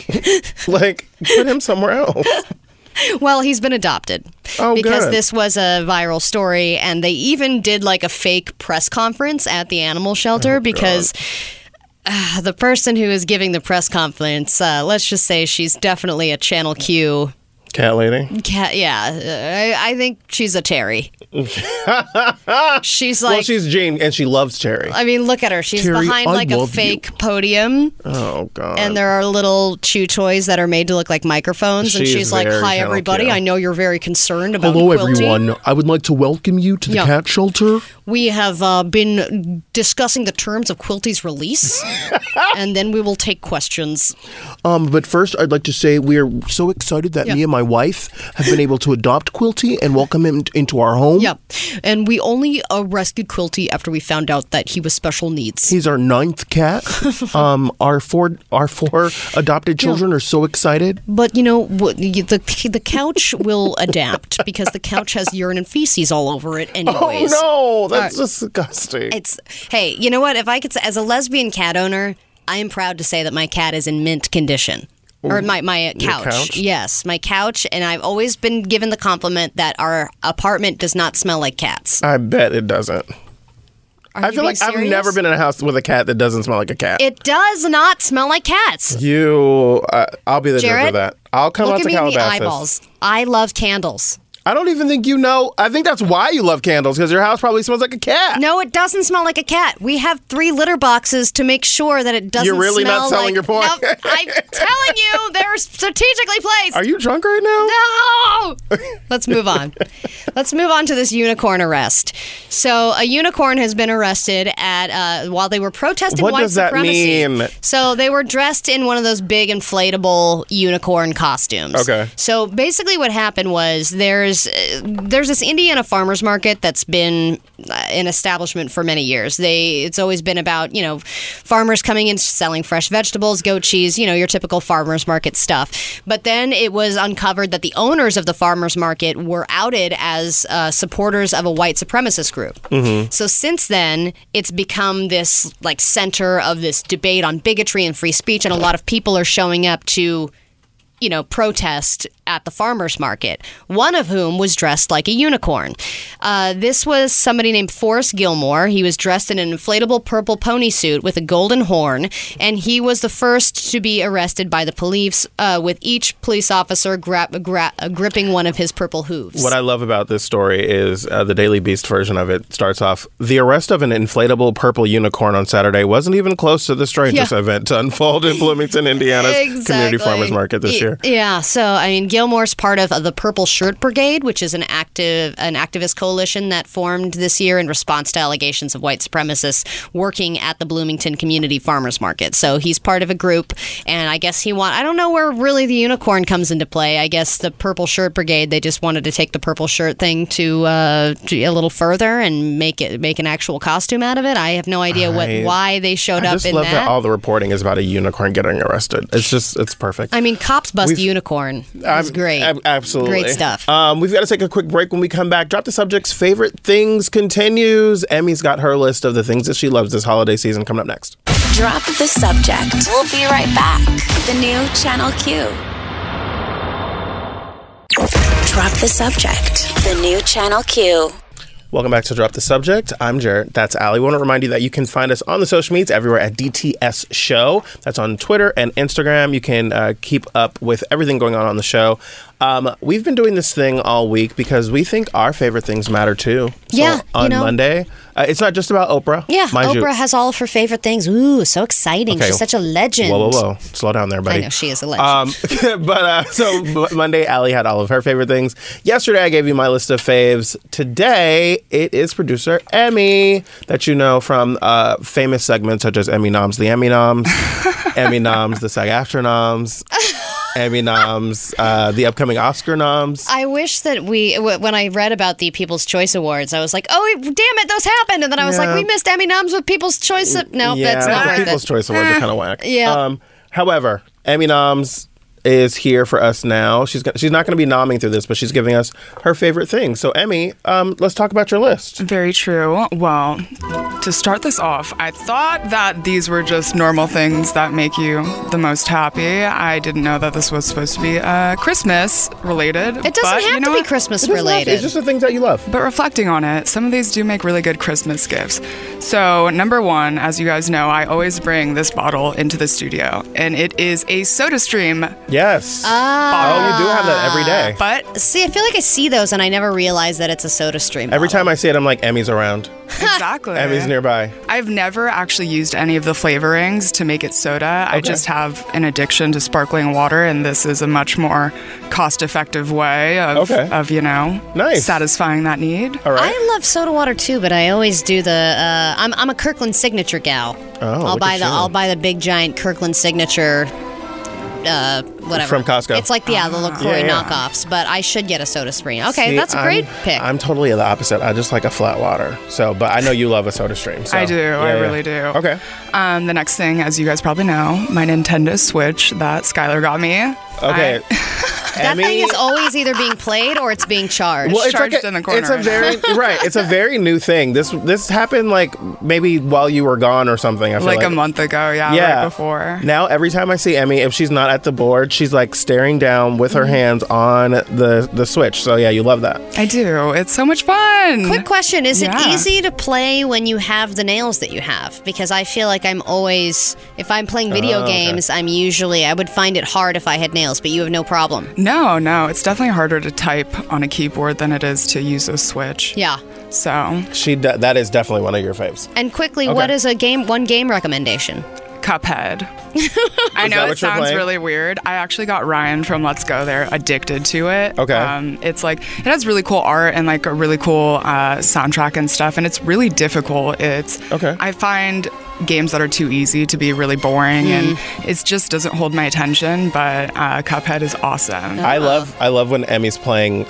Like, put him somewhere else. Well, he's been adopted. Oh, because good. This was a viral story, and they even did like a fake press conference at the animal shelter oh, because. God. Uh, the person who is giving the press conference, uh, let's just say she's definitely a Channel Q. Cat lady? Cat, yeah. I, I think she's a Terry. She's like... Well, she's Jane, and she loves Terry. I mean, look at her. She's Terry, behind I like a fake you. podium. Oh, God. And there are little chew toys that are made to look like microphones. She and she's like, hi, everybody. Q. I know you're very concerned about Hello, Quilty. Everyone. I would like to welcome you to the yeah. cat shelter. We have uh, been discussing the terms of Quilty's release, and then we will take questions. Um, but first, I'd like to say we are so excited that yeah. me and my wife have been able to adopt Quilty and welcome him into our home. Yeah, and we only uh, rescued Quilty after we found out that he was special needs. He's our ninth cat. um, our four, our four adopted children yeah. are so excited. But you know, the the couch will adapt because the couch has urine and feces all over it, anyways. Oh no. That's disgusting. It's hey, you know what? If I could say, as a lesbian cat owner, I am proud to say that my cat is in mint condition. Or my, my couch. couch. Yes, my couch. And I've always been given the compliment that our apartment does not smell like cats. I bet it doesn't. Are I feel like serious? I've never been in a house with a cat that doesn't smell like a cat. It does not smell like cats. You, uh, I'll be the judge of that. I'll come out to Calabasas. Look at me in the eyeballs. I love candles. I don't even think you know. I think that's why you love candles, because your house probably smells like a cat. No, it doesn't smell like a cat. We have three litter boxes to make sure that it doesn't smell like... You're really not selling like, your point. No, I'm telling you, they're strategically placed. Are you drunk right now? No! Let's move on. Let's move on to this unicorn arrest. So a unicorn has been arrested at uh, while they were protesting what white supremacy. What does that mean? So they were dressed in one of those big inflatable unicorn costumes. Okay. So basically what happened was there's There's this Indiana farmers market that's been an establishment for many years. They It's always been about, you know, farmers coming in, selling fresh vegetables, goat cheese, you know, your typical farmers market stuff. But then it was uncovered that the owners of the farmers market were outed as uh, supporters of a white supremacist group. Mm-hmm. So since then, it's become this, like, center of this debate on bigotry and free speech, and a lot of people are showing up to... you know, protest at the farmer's market, one of whom was dressed like a unicorn. Uh, this was somebody named Forrest Gilmore. He was dressed in an inflatable purple pony suit with a golden horn, and he was the first to be arrested by the police, uh, with each police officer gra- gra- gripping one of his purple hooves. What I love about this story is uh, the Daily Beast version of it starts off, the arrest of an inflatable purple unicorn on Saturday wasn't even close to the strangest yeah. event to unfold in Bloomington, Indiana's exactly. Community Farmers Market this year. Yeah, so, I mean, Gilmore's part of the Purple Shirt Brigade, which is an active an activist coalition that formed this year in response to allegations of white supremacists working at the Bloomington Community Farmers Market. So he's part of a group, and I guess he want, I don't know where really the unicorn comes into play. I guess the Purple Shirt Brigade, they just wanted to take the purple shirt thing to, uh, to a little further and make it make an actual costume out of it. I have no idea what I, why they showed I up in that. I just love that all the reporting is about a unicorn getting arrested. It's just, it's perfect. I mean, cops bust we've, unicorn. It's great. I'm, absolutely. Great stuff. Um, we've got to take a quick break. When we come back, Drop the Subject's favorite things continues. Emmy's got her list of the things that she loves this holiday season coming up next. Drop the Subject. We'll be right back. The new Channel Q. Drop the Subject. The new Channel Q. Welcome back to Drop the Subject. I'm Jarrett. That's Allie. We want to remind you that you can find us on the social medias everywhere at D T S Show. That's on Twitter and Instagram. You can uh, keep up with everything going on on the show. Um, we've been doing this thing all week because we think our favorite things matter too. So yeah, on you know, Monday, uh, it's not just about Oprah. Yeah, Oprah you. has all of her favorite things. Ooh, so exciting! Okay. She's such a legend. Whoa, whoa, whoa! Slow down there, buddy. I know she is a legend. Um, but uh, so Monday, Allie had all of her favorite things. Yesterday, I gave you my list of faves. Today, it is producer Emmy that you know from uh, famous segments such as Emmy Noms, the Emmy Noms, Emmy Noms, the SAG After Noms. Emmy noms, uh, the upcoming Oscar noms. I wish that we, w- when I read about the People's Choice Awards, I was like, oh, damn it, those happened. And then I was yeah. like, we missed Emmy noms with People's Choice. Of- no, yeah, that's not the right. The People's that- Choice Awards are kind of whack. Yeah. Um, however, Emmy noms is here for us now. She's she's not going to be nomming through this, but she's giving us her favorite things. So, Emmy, um, let's talk about your list. Very true. Well, to start this off, I thought that these were just normal things that make you the most happy. I didn't know that this was supposed to be uh, Christmas-related. It doesn't but, have you know to be what? Christmas-related. It it's just the things that you love. But reflecting on it, some of these do make really good Christmas gifts. So, number one, as you guys know, I always bring this bottle into the studio, and it is a SodaStream. Yes. Ah. Oh, you do have that every day. But see, I feel like I see those and I never realize that it's a SodaStream. Every time I see it, I'm like, Emmy's around. Exactly. Emmy's nearby. I've never actually used any of the flavorings to make it soda. Okay. I just have an addiction to sparkling water, and this is a much more cost-effective way of, okay. of you know, nice. satisfying that need. All right. I love soda water too, but I always do the. Uh, I'm I'm a Kirkland Signature gal. Oh. I'll buy the you. I'll buy the big giant Kirkland Signature. Uh, whatever. From Costco. It's like, yeah, the LaCroix yeah, yeah. knockoffs, but I should get a SodaStream. Okay, See, that's a great I'm, pick. I'm totally the opposite. I just like a flat water. So, but I know you love a SodaStream. So. I do. Yeah, I yeah. really do. Okay. Um, the next thing, as you guys probably know, my Nintendo Switch that Skylar got me. Okay. I- That Emmy? Thing is always either being played or it's being charged. Well, it's charged like a, in the corner. It's a very right. It's a very new thing. This this happened like maybe while you were gone or something. I feel like, like a month ago. Yeah, yeah. Right before. Now every time I see Emmy, if she's not at the board, she's like staring down with her mm-hmm. hands on the the Switch. So yeah, you love that. I do. It's so much fun. Quick question: Is yeah. it easy to play when you have the nails that you have? Because I feel like I'm always if I'm playing video oh, okay. games, I'm usually I would find it hard if I had nails, but you have no problem. No, no. It's definitely harder to type on a keyboard than it is to use a Switch. Yeah. So. she de- That is definitely one of your faves. And quickly, okay. what is a game? One game recommendation? Cuphead. I know it sounds playing? really weird. I actually got Ryan from Let's Go There addicted to it. Okay. Um, it's like, it has really cool art and like a really cool uh, soundtrack and stuff. And it's really difficult. It's, okay. I find games that are too easy to be really boring mm. and it just doesn't hold my attention, but uh, Cuphead is awesome. I love I love when Emmy's playing.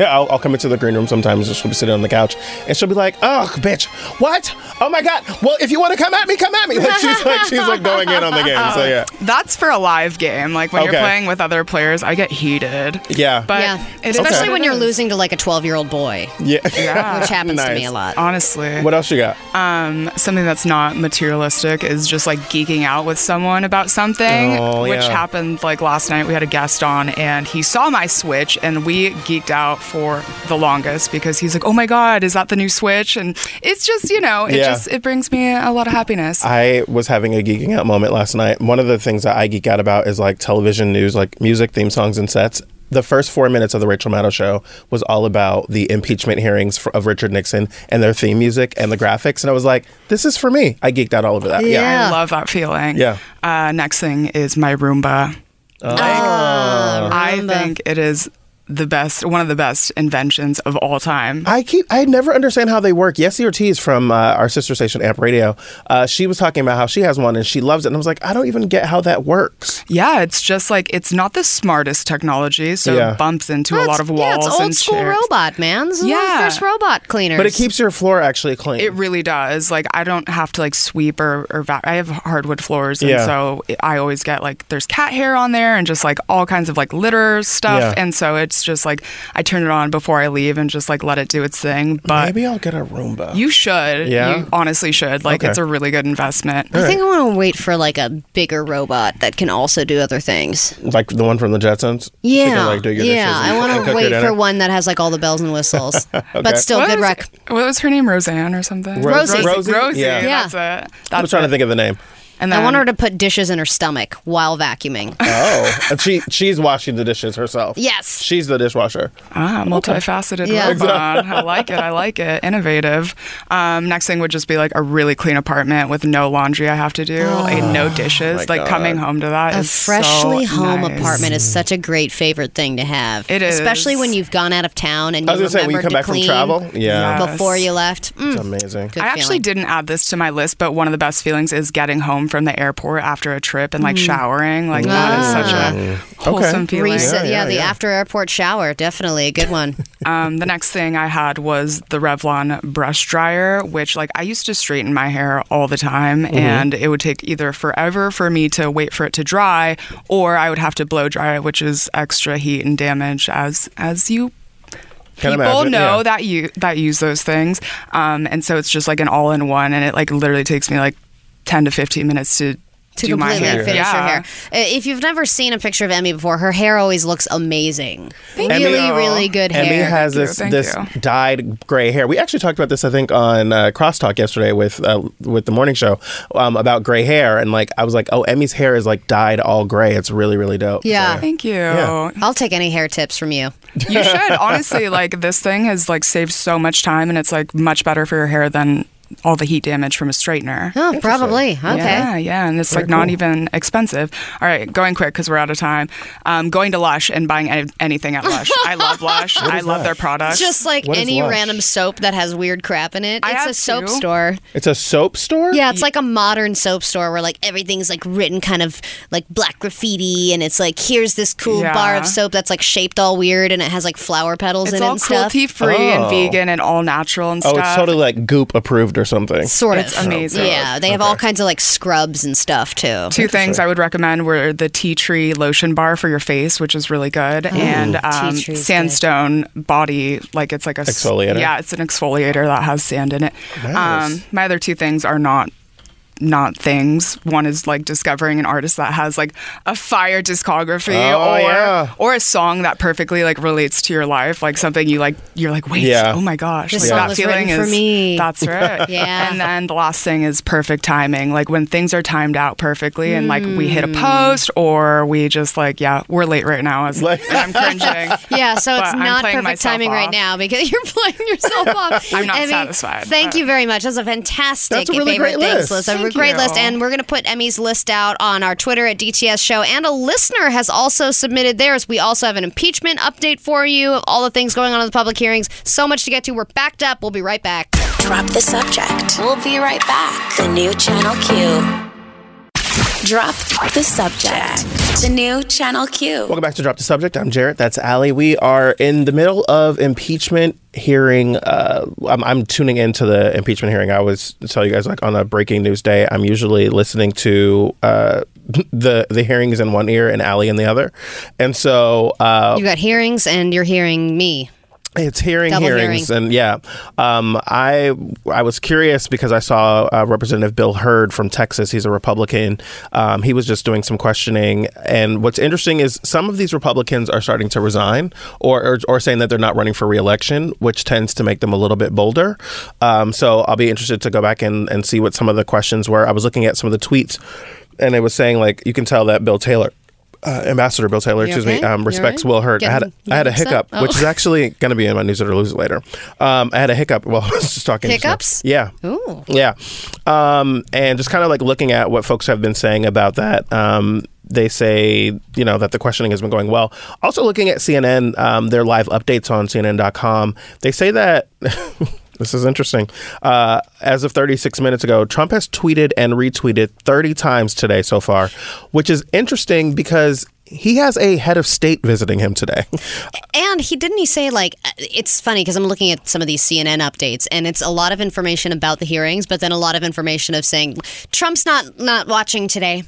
I'll, I'll come into the green room sometimes and she'll be sitting on the couch and she'll be like, oh, bitch, what? Oh my God. Well, if you want to come at me, come at me. Like she's like, she's like going in on the game. Oh, so yeah. That's for a live game. Like when okay. you're playing with other players, I get heated. Yeah. But yeah. It especially okay. when you're losing to like a twelve-year-old boy. Yeah. yeah. Which happens nice. to me a lot. Honestly. What else you got? Um, something that's not material materialistic is just like geeking out with someone about something, oh, which yeah. happened like last night. We had a guest on and he saw my Switch and we geeked out for the longest because he's like, oh my God, is that the new Switch? And it's just, you know, it yeah. just, it brings me a lot of happiness. I was having a geeking out moment last night. One of the things that I geek out about is like television news, like music, theme songs, and sets. The first four minutes of the Rachel Maddow show was all about the impeachment hearings for, of Richard Nixon and their theme music and the graphics. And I was like, this is for me. I geeked out all over that. Yeah. yeah. I love that feeling. Yeah. Uh, next thing is my Roomba. Oh. Like, oh, I Roomba. think it is the best, one of the best inventions of all time. I keep, I never understand how they work. Yessie Ortiz from uh, our sister station, Amp Radio, uh, she was talking about how she has one and she loves it. And I was like, I don't even get how that works. Yeah, it's just like, it's not the smartest technology, so yeah. it bumps into well, a lot of walls. Yeah, it's old and school chairs. Robot, man. This is yeah. one of the first robot cleaners. But it keeps your floor actually clean. It really does. Like, I don't have to like sweep or, or vac- I have hardwood floors. And yeah. so I always get like, there's cat hair on there and just like all kinds of like litter stuff. Yeah. And so it's just like I turn it on before I leave and just like let it do its thing. But maybe I'll get a Roomba. You should. Yeah. You honestly should. Like okay. it's a really good investment. I think I want to wait for like a bigger robot that can also do other things. Like the one from the Jetsons? Yeah. She can, like, do your yeah. I want to wait for one that has like all the bells and whistles. Okay. But still what good was, rec. What was her name? Roseanne or something? Rosie. Rosie. Rosie. Rosie. Yeah. yeah. That's it. That's I'm trying it. to think of the name. And then, I want her to put dishes in her stomach while vacuuming. Oh, she she's washing the dishes herself. Yes, she's the dishwasher. Ah, multifaceted yeah. robot. I like it. I like it. Innovative. Um, next thing would just be like a really clean apartment with no laundry I have to do, oh. like no dishes. Oh like God. coming home to that. A is freshly so home nice. apartment is such a great favorite thing to have. It is, especially when you've gone out of town and you I was gonna remember say, when you come to back clean from travel. Yeah, yes. before you left. Mm. It's amazing. Good I feeling. actually didn't add this to my list, but one of the best feelings is getting home from the airport after a trip and like showering, like yeah. that is such a wholesome okay. feeling. Recent, yeah, yeah, yeah, the yeah. after airport shower, definitely a good one. um, the next thing I had was the Revlon brush dryer, which like I used to straighten my hair all the time, mm-hmm. and it would take either forever for me to wait for it to dry, or I would have to blow dry it, which is extra heat and damage, as as you. People imagine, know yeah. that you that use those things, um, and so it's just like an all in one, and it like literally takes me like ten to fifteen minutes to to do completely my hair. finish yeah. her hair. If you've never seen a picture of Emmy before, her hair always looks amazing. Thank really, you. really good Emmy hair. Emmy has thank this you, this you. dyed gray hair. We actually talked about this, I think, on uh, Crosstalk yesterday with uh, with the morning show um, about gray hair, and like I was like, oh, Emmy's hair is like dyed all gray. It's really, really dope. Yeah, so, thank you. Yeah. I'll take any hair tips from you. You should honestly. Like this thing has like saved so much time, and it's like much better for your hair than all the heat damage from a straightener. Oh, probably. Okay. Yeah, yeah. And it's Very like not cool. even expensive. All right, going quick because we're out of time. Um, going to Lush and buying any- anything at Lush. I love Lush. I love Lush? their products. Just like what any random soap that has weird crap in it. I it's a soap two. store. It's a soap store? Yeah, it's like a modern soap store where like everything's like written kind of like black graffiti, and it's like, here's this cool yeah. bar of soap that's like shaped all weird and it has like flower petals it's in it and stuff. It's all cruelty-free oh. and vegan and all natural and oh, stuff. Oh, it's totally like Goop approved or something. Sort of. It's amazing. Yeah, they have okay. all kinds of like scrubs and stuff too. Two things I would recommend were the tea tree lotion bar for your face, which is really good, oh, and um, sandstone good. body, like it's like a exfoliator. Yeah, it's an exfoliator that has sand in it. Nice. Um, my other two things are not. Not things. One is like discovering an artist that has like a fire discography, oh, or yeah. or a song that perfectly like relates to your life, like something you like. You're like, wait, yeah. oh my gosh, this like, song that was feeling is for me. That's right. yeah. And then the last thing is perfect timing, like when things are timed out perfectly, and like we hit a post or we just like yeah, we're late right now. As like, I'm cringing. Yeah, so it's not perfect timing off. right now because you're playing yourself off. I'm not Emmy, satisfied. Thank you very much. That's a fantastic that's a really favorite great things list. list. Great list, and we're going to put Emmy's list out on our Twitter at D T S Show, and a listener has also submitted theirs. We also have an impeachment update for you, all the things going on in the public hearings. So much to get to. We're backed up. We'll be right back. Drop the subject. We'll be right back. The new Channel Q. Drop the subject. The new Channel Q. Welcome back to Drop the Subject. I'm Jarrett. That's Allie. We are in the middle of impeachment hearing. Uh, I'm, I'm tuning into the impeachment hearing. I always tell you guys, like on a breaking news day, I'm usually listening to uh, the the hearings in one ear and Allie in the other. And so uh, you got hearings, and you're hearing me. It's hearing Double hearings, hearing. and yeah, um, I I was curious because I saw uh, Representative Bill Hurd from Texas. He's a Republican. Um, he was just doing some questioning, and what's interesting is some of these Republicans are starting to resign or or, or saying that they're not running for re-election, which tends to make them a little bit bolder. Um, so I'll be interested to go back and, and see what some of the questions were. I was looking at some of the tweets, and it was saying, like, you can tell that Bill Taylor. Uh, Ambassador Bill Taylor, excuse okay? me, um, respects right? Will Hurd. Getting, I had a, I had a hiccup, oh. which is actually going to be in my news it or lose it later. Um, I had a hiccup while I was just talking. Hiccups? Yeah. Ooh. Yeah. Um, and just kind of like looking at what folks have been saying about that. Um, They say, you know, that the questioning has been going well. Also looking at C N N, um, their live updates on C N N dot com, they say that... This is interesting. Uh, as of thirty-six minutes ago, Trump has tweeted and retweeted thirty times today so far, which is interesting because he has a head of state visiting him today. And he didn't he say, like, it's funny because I'm looking at some of these C N N updates and it's a lot of information about the hearings, but then a lot of information of saying Trump's not not watching today.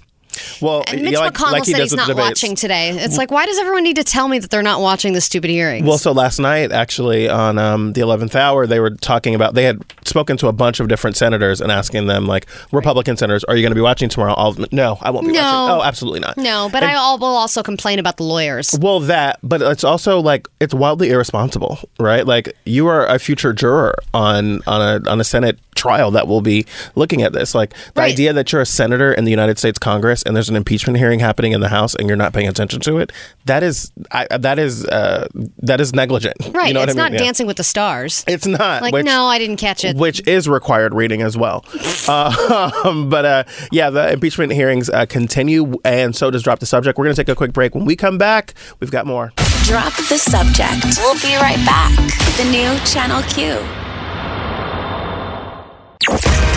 Well, and Mitch yeah, like, McConnell like he said he's not debates. watching today. It's like, why does everyone need to tell me that they're not watching the stupid hearings? Well, so last night, actually, on um, the eleventh hour, they were talking about, they had spoken to a bunch of different senators and asking them, like, Republican right. senators, are you going to be watching tomorrow? I'll, no, I won't be no. watching. Oh, absolutely not. No, but and, I will also complain about the lawyers. Well, that, but it's also, like, it's wildly irresponsible, right? Like, you are a future juror on, on, a, on a Senate trial that will be looking at this. Like, the right. idea that you're a senator in the United States Congress and there's an impeachment hearing happening in the House and you're not paying attention to it, that is I, that is uh, that is negligent. Right. You know it's what I mean? not yeah. Dancing with the Stars. It's not. Like, which, no, I didn't catch it. Which is required reading as well. uh, but uh, yeah, the impeachment hearings uh, continue, and so does Drop the Subject. We're going to take a quick break. When we come back, we've got more. Drop the Subject. We'll be right back. The new Channel Q.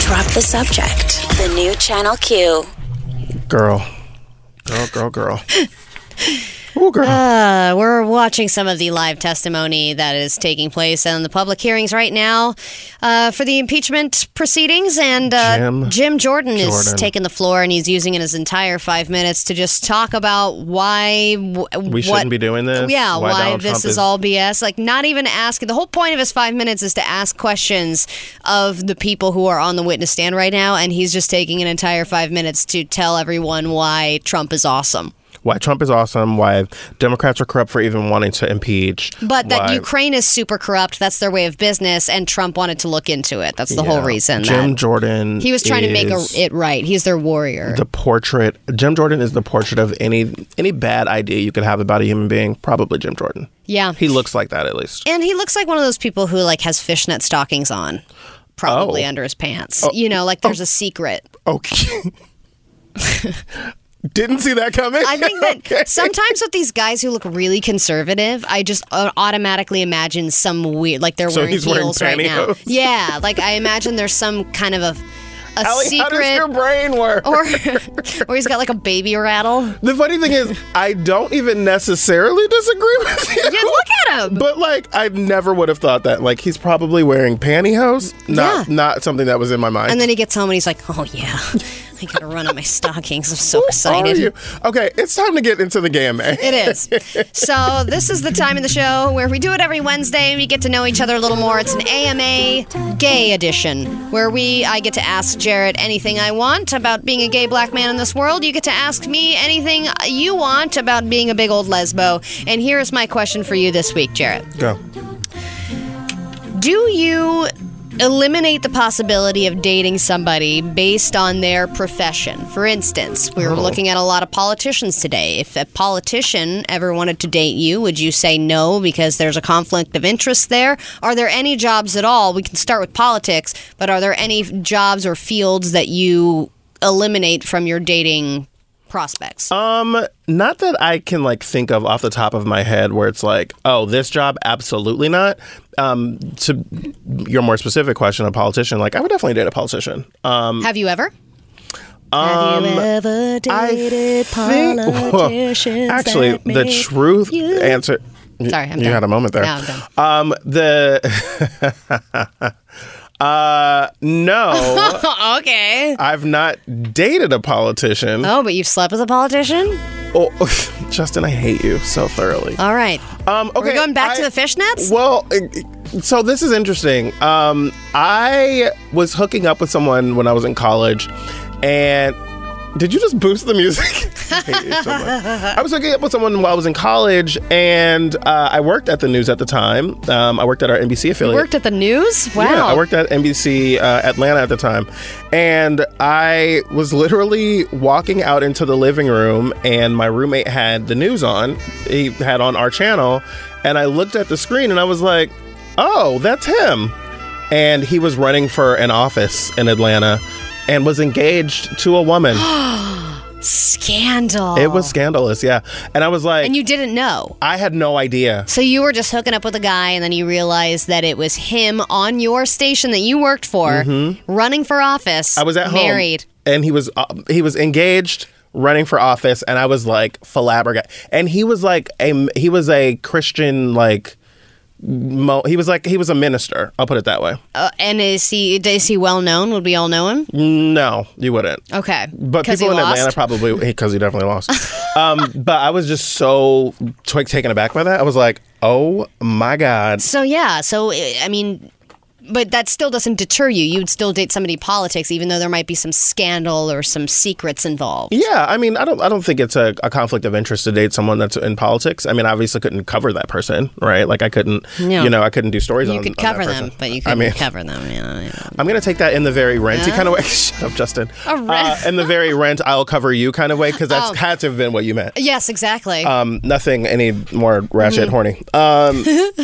Drop the Subject. The new Channel Q. Girl. Girl, girl, girl. Ooh, girl. Uh, we're watching some of the live testimony that is taking place in the public hearings right now uh, for the impeachment proceedings. And uh, Jim, Jim Jordan, Jordan is taking the floor, and he's using his entire five minutes to just talk about why... W- we shouldn't what, be doing this. Yeah, why, why this is, is all B S. Like, not even asking... The whole point of his five minutes is to ask questions of the people who are on the witness stand right now, and he's just taking an entire five minutes to tell everyone why Trump is awesome. Why Trump is awesome, why Democrats are corrupt for even wanting to impeach. But that Ukraine is super corrupt, that's their way of business, and Trump wanted to look into it. That's the yeah. whole reason. Jim that Jordan He was trying to make a, it right. He's their warrior. The portrait. Jim Jordan is the portrait of any any bad idea you could have about a human being, probably Jim Jordan. Yeah. He looks like that, at least. And he looks like one of those people who like has fishnet stockings on, probably oh. under his pants. Oh. You know, like there's oh. a secret. Okay. Didn't see that coming. I think that okay. sometimes with these guys who look really conservative, I just automatically imagine some weird, like they're so wearing he's heels wearing right now. Yeah, like I imagine there's some kind of a, a Allie, secret. How does your brain work? Or, or he's got like a baby rattle. The funny thing is, I don't even necessarily disagree with you. Yeah, look at him. But like, I never would have thought that. Like, he's probably wearing pantyhose. Not, yeah. not something that was in my mind. And then he gets home and he's like, oh yeah. I gotta run on my stockings. I'm so excited. Are you? Okay, it's time to get into the game, man. It is. So this is the time of the show where we do it every Wednesday. We get to know each other a little more. It's an A M A Gay Edition where we I get to ask Jared anything I want about being a gay black man in this world. You get to ask me anything you want about being a big old lesbo. And here is my question for you this week, Jared. Go. Do you eliminate the possibility of dating somebody based on their profession? For instance, we were oh. looking at a lot of politicians today. If a politician ever wanted to date you, would you say no because there's a conflict of interest there? Are there any jobs at all? We can start with politics, but are there any jobs or fields that you eliminate from your dating prospects? Um, not that I can like think of off the top of my head where it's like, oh, this job, absolutely not. Um, to your more specific question, a politician, like I would definitely date a politician. Um, have you ever? Um, have you ever dated think, politicians? Whoa, actually, the truth you? answer. Sorry, I'm you done. had a moment there. Now I'm done. Um, the. Uh, no. Okay. I've not dated a politician. Oh, but you've slept with a politician? Oh, Justin, I hate you so thoroughly. All right. Um, okay. We're going back I, to the fishnets? Well, so this is interesting. Um, I was hooking up with someone when I was in college, and... Did you just boost the music? I hate you so much. I was hooking up with someone while I was in college, and uh, I worked at the news at the time. Um, I worked at our N B C affiliate. You worked at the news? Wow. Yeah, I worked at N B C uh, Atlanta at the time. And I was literally walking out into the living room, and my roommate had the news on. He had on our channel, and I looked at the screen, and I was like, oh, that's him. And he was running for an office in Atlanta. And was engaged to a woman. Scandal. It was scandalous, yeah. And I was like... And you didn't know? I had no idea. So you were just hooking up with a guy, and then you realized that it was him on your station that you worked for, mm-hmm. running for office. I was at home. Married. And he was uh, he was engaged, running for office, and I was like flabbergasted. And he was like a he was a Christian, like... Mo- he was like he was a minister. I'll put it that way. Uh, and is he is he well known? Would we all know him? No, you wouldn't. Okay, but people in Atlanta probably because he definitely lost. um, but I was just so t- taken aback by that. I was like, oh my God. So yeah, so I mean, but that still doesn't deter you. You'd still date somebody in politics, even though there might be some scandal or some secrets involved. Yeah, I mean, I don't I don't think it's a, a conflict of interest to date someone that's in politics. I mean, obviously couldn't cover that person, right? Like I couldn't, yeah. you know, I couldn't do stories you on, on that person. You could cover them, but you couldn't I mean, cover them. You know, you know. I'm going to take that in the very Rent-y yeah. kind of way. Shut up, Justin. A rent. Uh, in the very Rent, I'll cover you kind of way, because that's oh. had to have been what you meant. Yes, exactly. Um, nothing any more ratchet mm-hmm. horny. Um,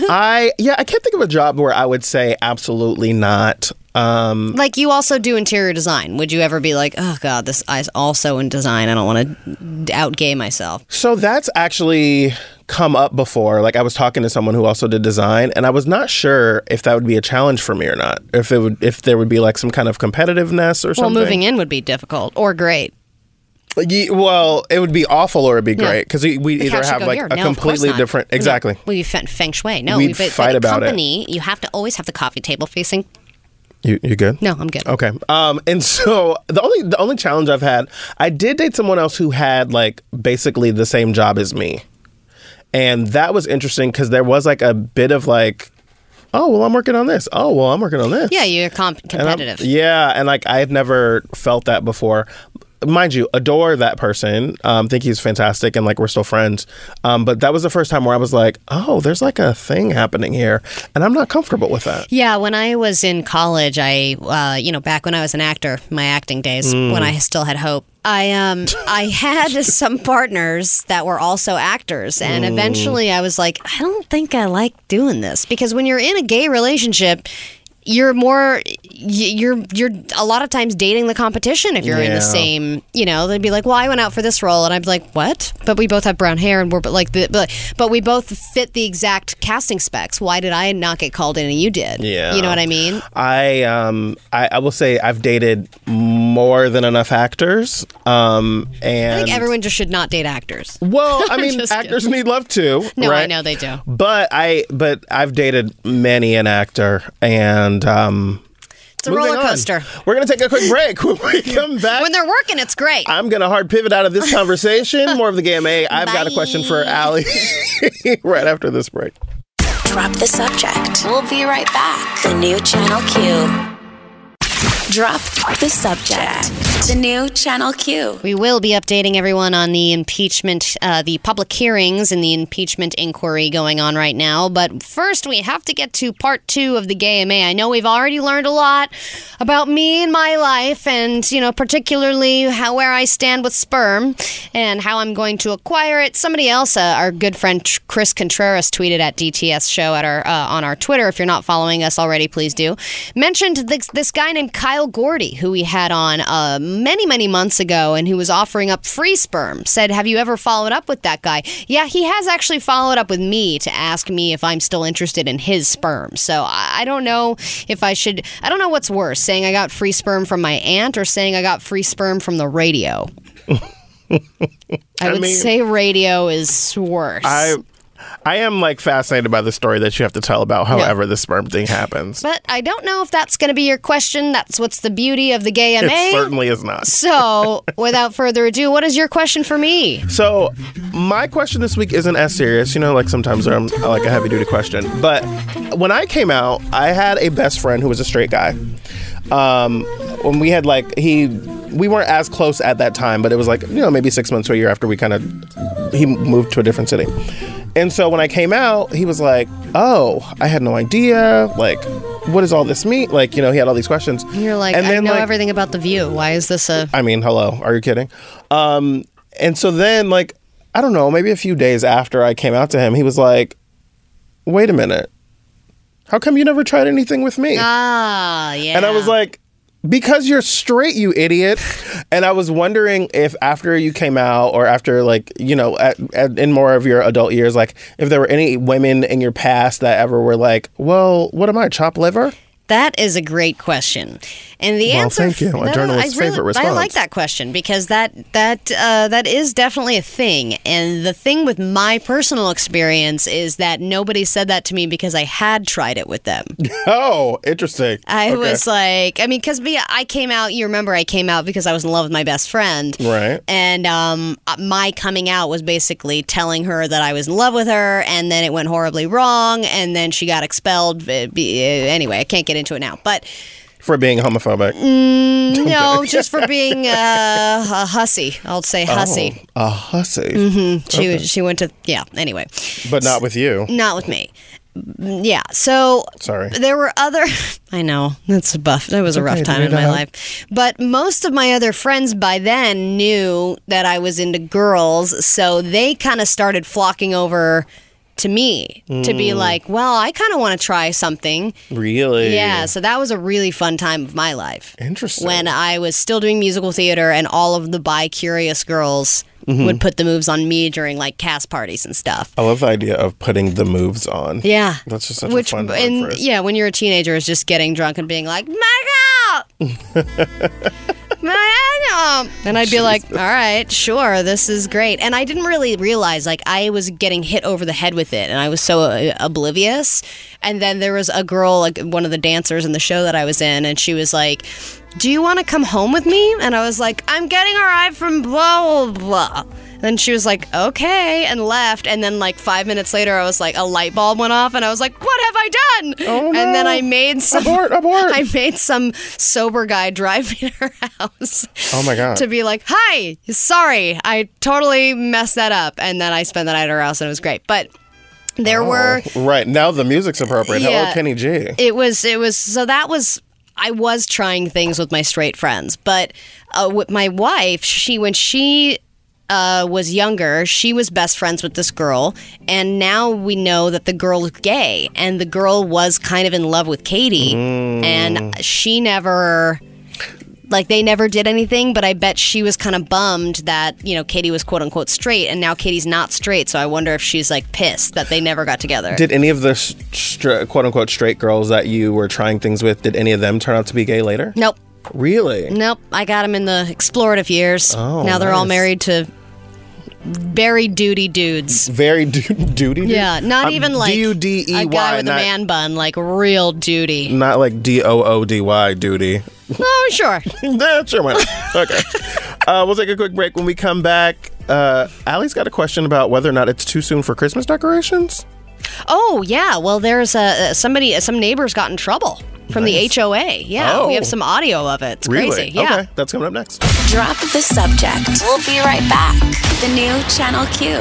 I, yeah, I can't think of a job where I would say absolutely. Absolutely not. Um, like you also do interior design. Would you ever be like, oh God, this I'm also in design. I don't want to out-gay myself. So that's actually come up before. Like I was talking to someone who also did design, and I was not sure if that would be a challenge for me or not. If it would, if there would be like some kind of competitiveness or well, something. Well, moving in would be difficult or great. Well, it would be awful or it'd be great because yeah. we, we either have like here. a no, completely different... Exactly. Well, you feng shui. No, we'd but, fight but about company, it. You have to always have the coffee table facing... You you good? No, I'm good. Okay. Um, and so the only the only challenge I've had, I did date someone else who had like basically the same job as me. And that was interesting because there was like a bit of like... Oh, well, I'm working on this. Oh, well, I'm working on this. Yeah, you're comp- competitive. And yeah, and like I had never felt that before. Mind you, adore that person. Um, think he's fantastic, and like we're still friends. Um, but that was the first time where I was like, "Oh, there's like a thing happening here," and I'm not comfortable with that. Yeah, when I was in college, I, uh, you know, back when I was an actor, my acting days, mm. when I still had hope, I, um, I had some partners that were also actors, and mm. eventually I was like, "I don't think I like doing this," because when you're in a gay relationship. You're more, you're, you're a lot of times dating the competition if you're yeah. in the same, you know, they'd be like, well, I went out for this role. And I'd be like, what? But we both have brown hair and we're like, but, but we both fit the exact casting specs. Why did I not get called in and you did? Yeah. You know what I mean? I, um, I, I will say I've dated more than enough actors. Um, and I think everyone just should not date actors. Well, I mean, actors kidding. Need love too. No, right? I know they do. But I, but I've dated many an actor and. And um, it's a roller coaster. On. We're going to take a quick break. When we come back. When they're working, it's great. I'm going to hard pivot out of this conversation. More of the Game A. I've Bye. got a question for Allie right after this break. Drop the subject. We'll be right back. The new Channel Q. Drop the subject. The new Channel Q. We will be updating everyone on the impeachment, uh, the public hearings and the impeachment inquiry going on right now. But first, we have to get to part two of the Game A. I know we've already learned a lot about me and my life and, you know, particularly how where I stand with sperm and how I'm going to acquire it. Somebody else, uh, our good friend Chris Contreras tweeted at D T S Show at our uh, on our Twitter. If you're not following us already, please do. Mentioned this, this guy named Kyle Gordy, who we had on uh, many, many months ago and who was offering up free sperm, said, have you ever followed up with that guy? Yeah, he has actually followed up with me to ask me if I'm still interested in his sperm. So I don't know if I should, I don't know what's worse, saying I got free sperm from my aunt or saying I got free sperm from the radio. I would I mean, say radio is worse. I I am like fascinated by the story that you have to tell about however yeah. the sperm thing happens. But I don't know if that's going to be your question. That's what's the beauty of the gay M A. It certainly is not. So without further ado, what is your question for me? So my question this week isn't as serious. You know, like sometimes I'm like a heavy duty question. But when I came out, I had a best friend who was a straight guy. Um, when we had like, he, we weren't as close at that time, but it was like, you know, maybe six months to a year after we kind of, he moved to a different city. And so when I came out, he was like, oh, I had no idea. Like, what does all this mean? Like, you know, he had all these questions. And you're like, and then, I know like, everything about The View. Why is this a... I mean, hello. Are you kidding? Um, and so then like, I don't know, maybe a few days after I came out to him, he was like, wait a minute. How come you never tried anything with me? Ah, yeah. And I was like, because you're straight, you idiot. And I was wondering if after you came out or after like, you know, at, at, in more of your adult years, like if there were any women in your past that ever were like, well, what am I, chopped liver? That is a great question. And the well, answer... Well, thank you. A journalist's really, favorite response. I like that question because that that uh, that is definitely a thing. And the thing with my personal experience is that nobody said that to me because I had tried it with them. Oh, interesting. I okay. was like... I mean, because I came out... You remember I came out because I was in love with my best friend. Right. And um, my coming out was basically telling her that I was in love with her, and then it went horribly wrong, and then she got expelled. Anyway, I can't get into it now, but for being homophobic, mm, no, just for being uh, a hussy. I'll say hussy. Oh, a hussy. Mm-hmm. She okay. she went to yeah. Anyway, but not with you. Not with me. Yeah. So sorry. There were other. I know that's a buff. That was it's a rough okay, time in my help. life. But most of my other friends by then knew that I was into girls, so they kind of started flocking over to me mm. to be like, well, I kind of want to try something. Really? Yeah. So that was a really fun time of my life. Interesting. When I was still doing musical theater and all of the bi-curious girls mm-hmm. would put the moves on me during like cast parties and stuff. I love the idea of putting the moves on. Yeah. That's just such Which, a fun word and, for us. Yeah. When you're a teenager, is just getting drunk and being like, my God! And I'd be Jesus. like, all right, sure, this is great. And I didn't really realize, like, I was getting hit over the head with it, and I was so uh, oblivious. And then there was a girl, like, one of the dancers in the show that I was in, and she was like, do you want to come home with me? And I was like, I'm getting arrived from blah, blah, blah. Then she was like, okay, and left. And then like five minutes later, I was like, a light bulb went off, and I was like, what have I done? Oh, no. And then I made some abort, abort. I made some sober guy drive me to her house. Oh my God. To be like, hi, sorry, I totally messed that up. And then I spent the night at her house, and it was great. But there oh, were right now the music's appropriate. Yeah, hello, Kenny G. It was. It was. So that was. I was trying things with my straight friends, but uh, with my wife, she when she. Uh, was younger, she was best friends with this girl, and now we know that the girl is gay, and the girl was kind of in love with Katie, mm. and she never, like, they never did anything, but I bet she was kind of bummed that, you know, Katie was quote-unquote straight, and now Katie's not straight, so I wonder if she's, like, pissed that they never got together. Did any of the stri- quote-unquote straight girls that you were trying things with, did any of them turn out to be gay later? Nope. Really? Nope. I got them in the explorative years. Oh, now they're nice. all married to... Very duty dudes. Very du- duty dudes? Yeah, not um, even like D U D E Y, a guy with not, a man bun, like real duty. Not like D O O D Y duty. Oh, sure. Yeah, sure why not. Okay. uh, we'll take a quick break. When we come back, uh, Allie's got a question about whether or not it's too soon for Christmas decorations. Oh, yeah. Well, there's a, somebody, some neighbors got in trouble. From nice. the H O A. Yeah, oh. we have some audio of it. It's really? crazy. Yeah. Okay, that's coming up next. Drop the subject. We'll be right back. The new Channel Q.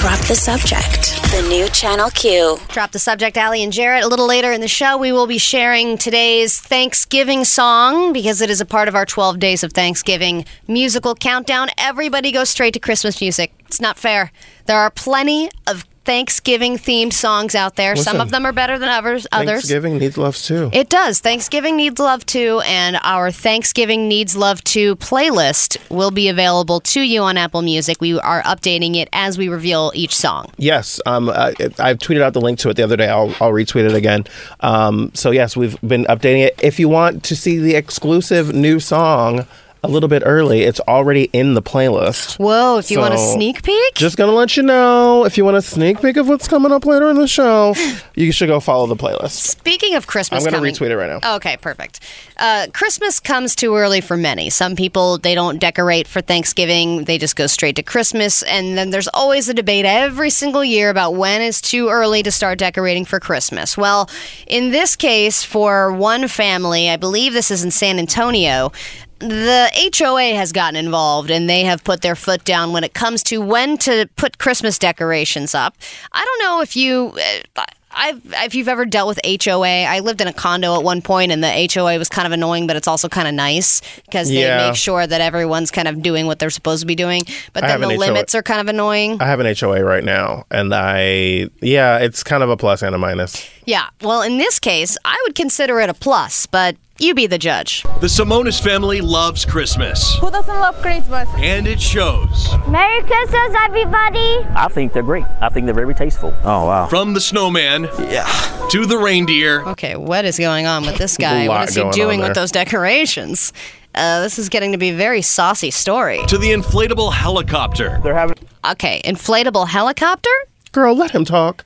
Drop the subject. The new Channel Q. Drop the subject, Allie and Jarrett. A little later in the show, we will be sharing today's Thanksgiving song because it is a part of our twelve Days of Thanksgiving musical countdown. Everybody goes straight to Christmas music. It's not fair. There are plenty of Thanksgiving-themed songs out there. Listen, some of them are better than others. Thanksgiving needs love, too. It does. Thanksgiving needs love, too. And our Thanksgiving Needs Love, Too playlist will be available to you on Apple Music. We are updating it as we reveal each song. Yes. Um, I, I tweeted out the link to it the other day. I'll, I'll retweet it again. Um, so, yes, we've been updating it. If you want to see the exclusive new song... a little bit early. It's already in the playlist. Whoa, if you so, want a sneak peek? Just going to let you know, if you want a sneak peek of what's coming up later in the show, you should go follow the playlist. Speaking of Christmas I'm gonna coming... I'm going to retweet it right now. Okay, perfect. Uh, Christmas comes too early for many. Some people, they don't decorate for Thanksgiving. They just go straight to Christmas. And then there's always a debate every single year about when it's too early to start decorating for Christmas. Well, in this case, for one family, I believe this is in San Antonio, the H O A has gotten involved and they have put their foot down when it comes to when to put Christmas decorations up. I don't know if you... Uh, I've, if you've ever dealt with H O A, I lived in a condo at one point, and the H O A was kind of annoying, but it's also kind of nice because they yeah. make sure that everyone's kind of doing what they're supposed to be doing. But then the limits are kind of annoying. I have an H O A right now, and I yeah, it's kind of a plus and a minus. Yeah, well, in this case, I would consider it a plus, but you be the judge. The Simonis family loves Christmas. Who doesn't love Christmas? And it shows. Merry Christmas, everybody. I think they're great. I think they're very tasteful. Oh, wow. From the snowman yeah. to the reindeer. Okay, what is going on with this guy? What is he doing with those decorations? Uh, this is getting to be a very saucy story. To the inflatable helicopter. They're having... Okay, inflatable helicopter? Girl, let him talk.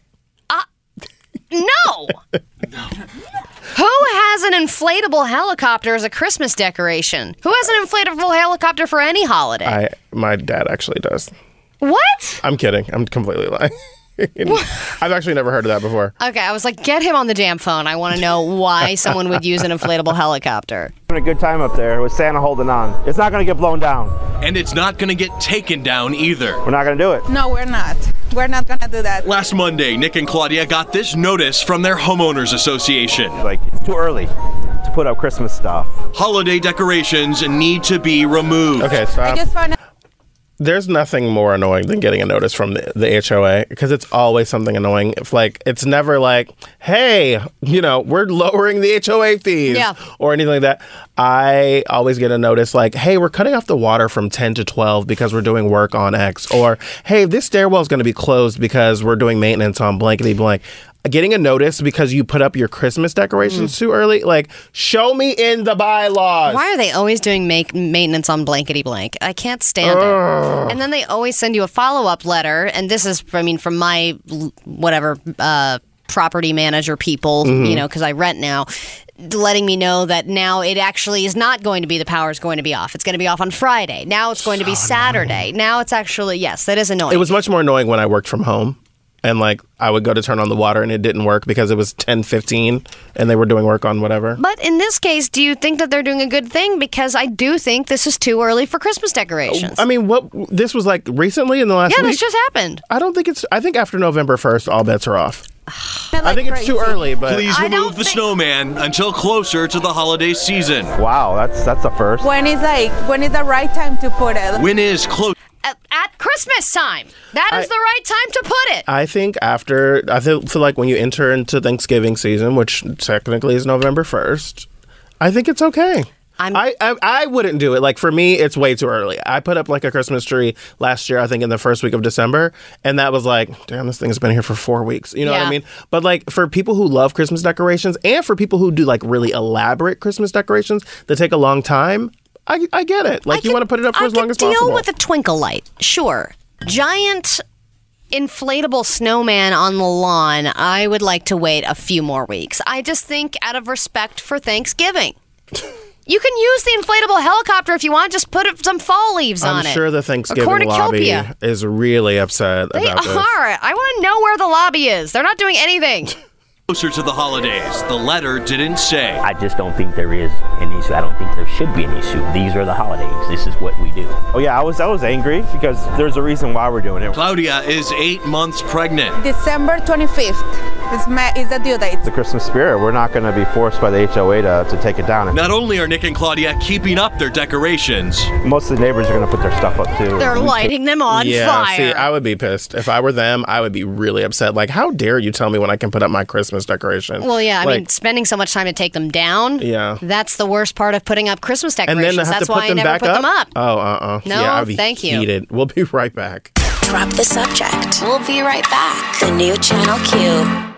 Uh, no! No. Who has an inflatable helicopter as a Christmas decoration? Who has an inflatable helicopter for any holiday? I, my dad actually does. What? I'm kidding. I'm completely lying. I've actually never heard of that before. Okay, I was like, get him on the damn phone. I want to know why someone would use an inflatable helicopter. Having a good time up there with Santa holding on. It's not going to get blown down. And it's not going to get taken down either. We're not going to do it. No, we're not. We're not going to do that. Last Monday, Nick and Claudia got this notice from their homeowners association. Like, it's too early to put up Christmas stuff. Holiday decorations need to be removed. Okay, stop. I just found out- There's nothing more annoying than getting a notice from the, the H O A, because it's always something annoying. It's like, it's never like, hey, you know, we're lowering the H O A fees yeah. or anything like that. I always get a notice like, hey, we're cutting off the water from ten to twelve because we're doing work on X, or hey, this stairwell is going to be closed because we're doing maintenance on blankety blank. Getting a notice because you put up your Christmas decorations mm. too early, like, show me in the bylaws. Why are they always doing make maintenance on blankety blank? I can't stand Ugh. it. And then they always send you a follow-up letter, and this is, I mean, from my whatever uh, property manager people, mm-hmm. you know, because I rent now, letting me know that now it actually is not going to be, the power is going to be off. It's going to be off on Friday. Now it's going so to be Saturday. Annoying. Now it's actually, yes, that is annoying. It was much more annoying when I worked from home. And, like, I would go to turn on the water and it didn't work because it was ten fifteen and they were doing work on whatever. But in this case, do you think that they're doing a good thing? Because I do think this is too early for Christmas decorations. I mean, what this was, like, recently in the last yeah, week? Yeah, this just happened. I don't think it's... I think after November first, all bets are off. Like I think crazy. It's too early, but... Please remove the think... snowman until closer to the holiday season. Wow, that's that's the first. When is, like, when is the right time to put it? When is close... At Christmas time. That is I, the right time to put it. I think after, I feel like when you enter into Thanksgiving season, which technically is November first, I think it's okay. I'm, I, I I wouldn't do it. Like, for me, it's way too early. I put up, like, a Christmas tree last year, I think, in the first week of December, and that was like, damn, this thing's been here for four weeks. You know yeah. what I mean? But, like, for people who love Christmas decorations and for people who do, like, really elaborate Christmas decorations that take a long time, I, I get it. Like, I you could, want to put it up for I as long as possible. I could deal with a twinkle light. Sure. Giant inflatable snowman on the lawn, I would like to wait a few more weeks. I just think out of respect for Thanksgiving. You can use the inflatable helicopter if you want. Just put some fall leaves I'm on it. I'm sure the Thanksgiving lobby is really upset they about this. They are. I want to know where the lobby is. They're not doing anything. Closer to the holidays, the letter didn't say. I just don't think there is an issue. I don't think there should be an issue. These are the holidays. This is what we do. Oh yeah, I was I was angry because there's a reason why we're doing it. Claudia is eight months pregnant. December twenty-fifth is, ma- is the due date. The Christmas spirit, we're not going to be forced by the H O A to, to take it down. Not only are Nick and Claudia keeping up their decorations. Most of the neighbors are going to put their stuff up too. They're lighting them on yeah, fire. Yeah, see, I would be pissed. If I were them, I would be really upset. Like, how dare you tell me when I can put up my Christmas decoration. Well, yeah, I like, mean, spending so much time to take them down, yeah. that's the worst part of putting up Christmas decorations. And then that's why I never put up? them up. Oh, uh-uh. No, yeah, I'll be thank heated. you. We'll be right back. Drop the subject. We'll be right back. The new Channel Q.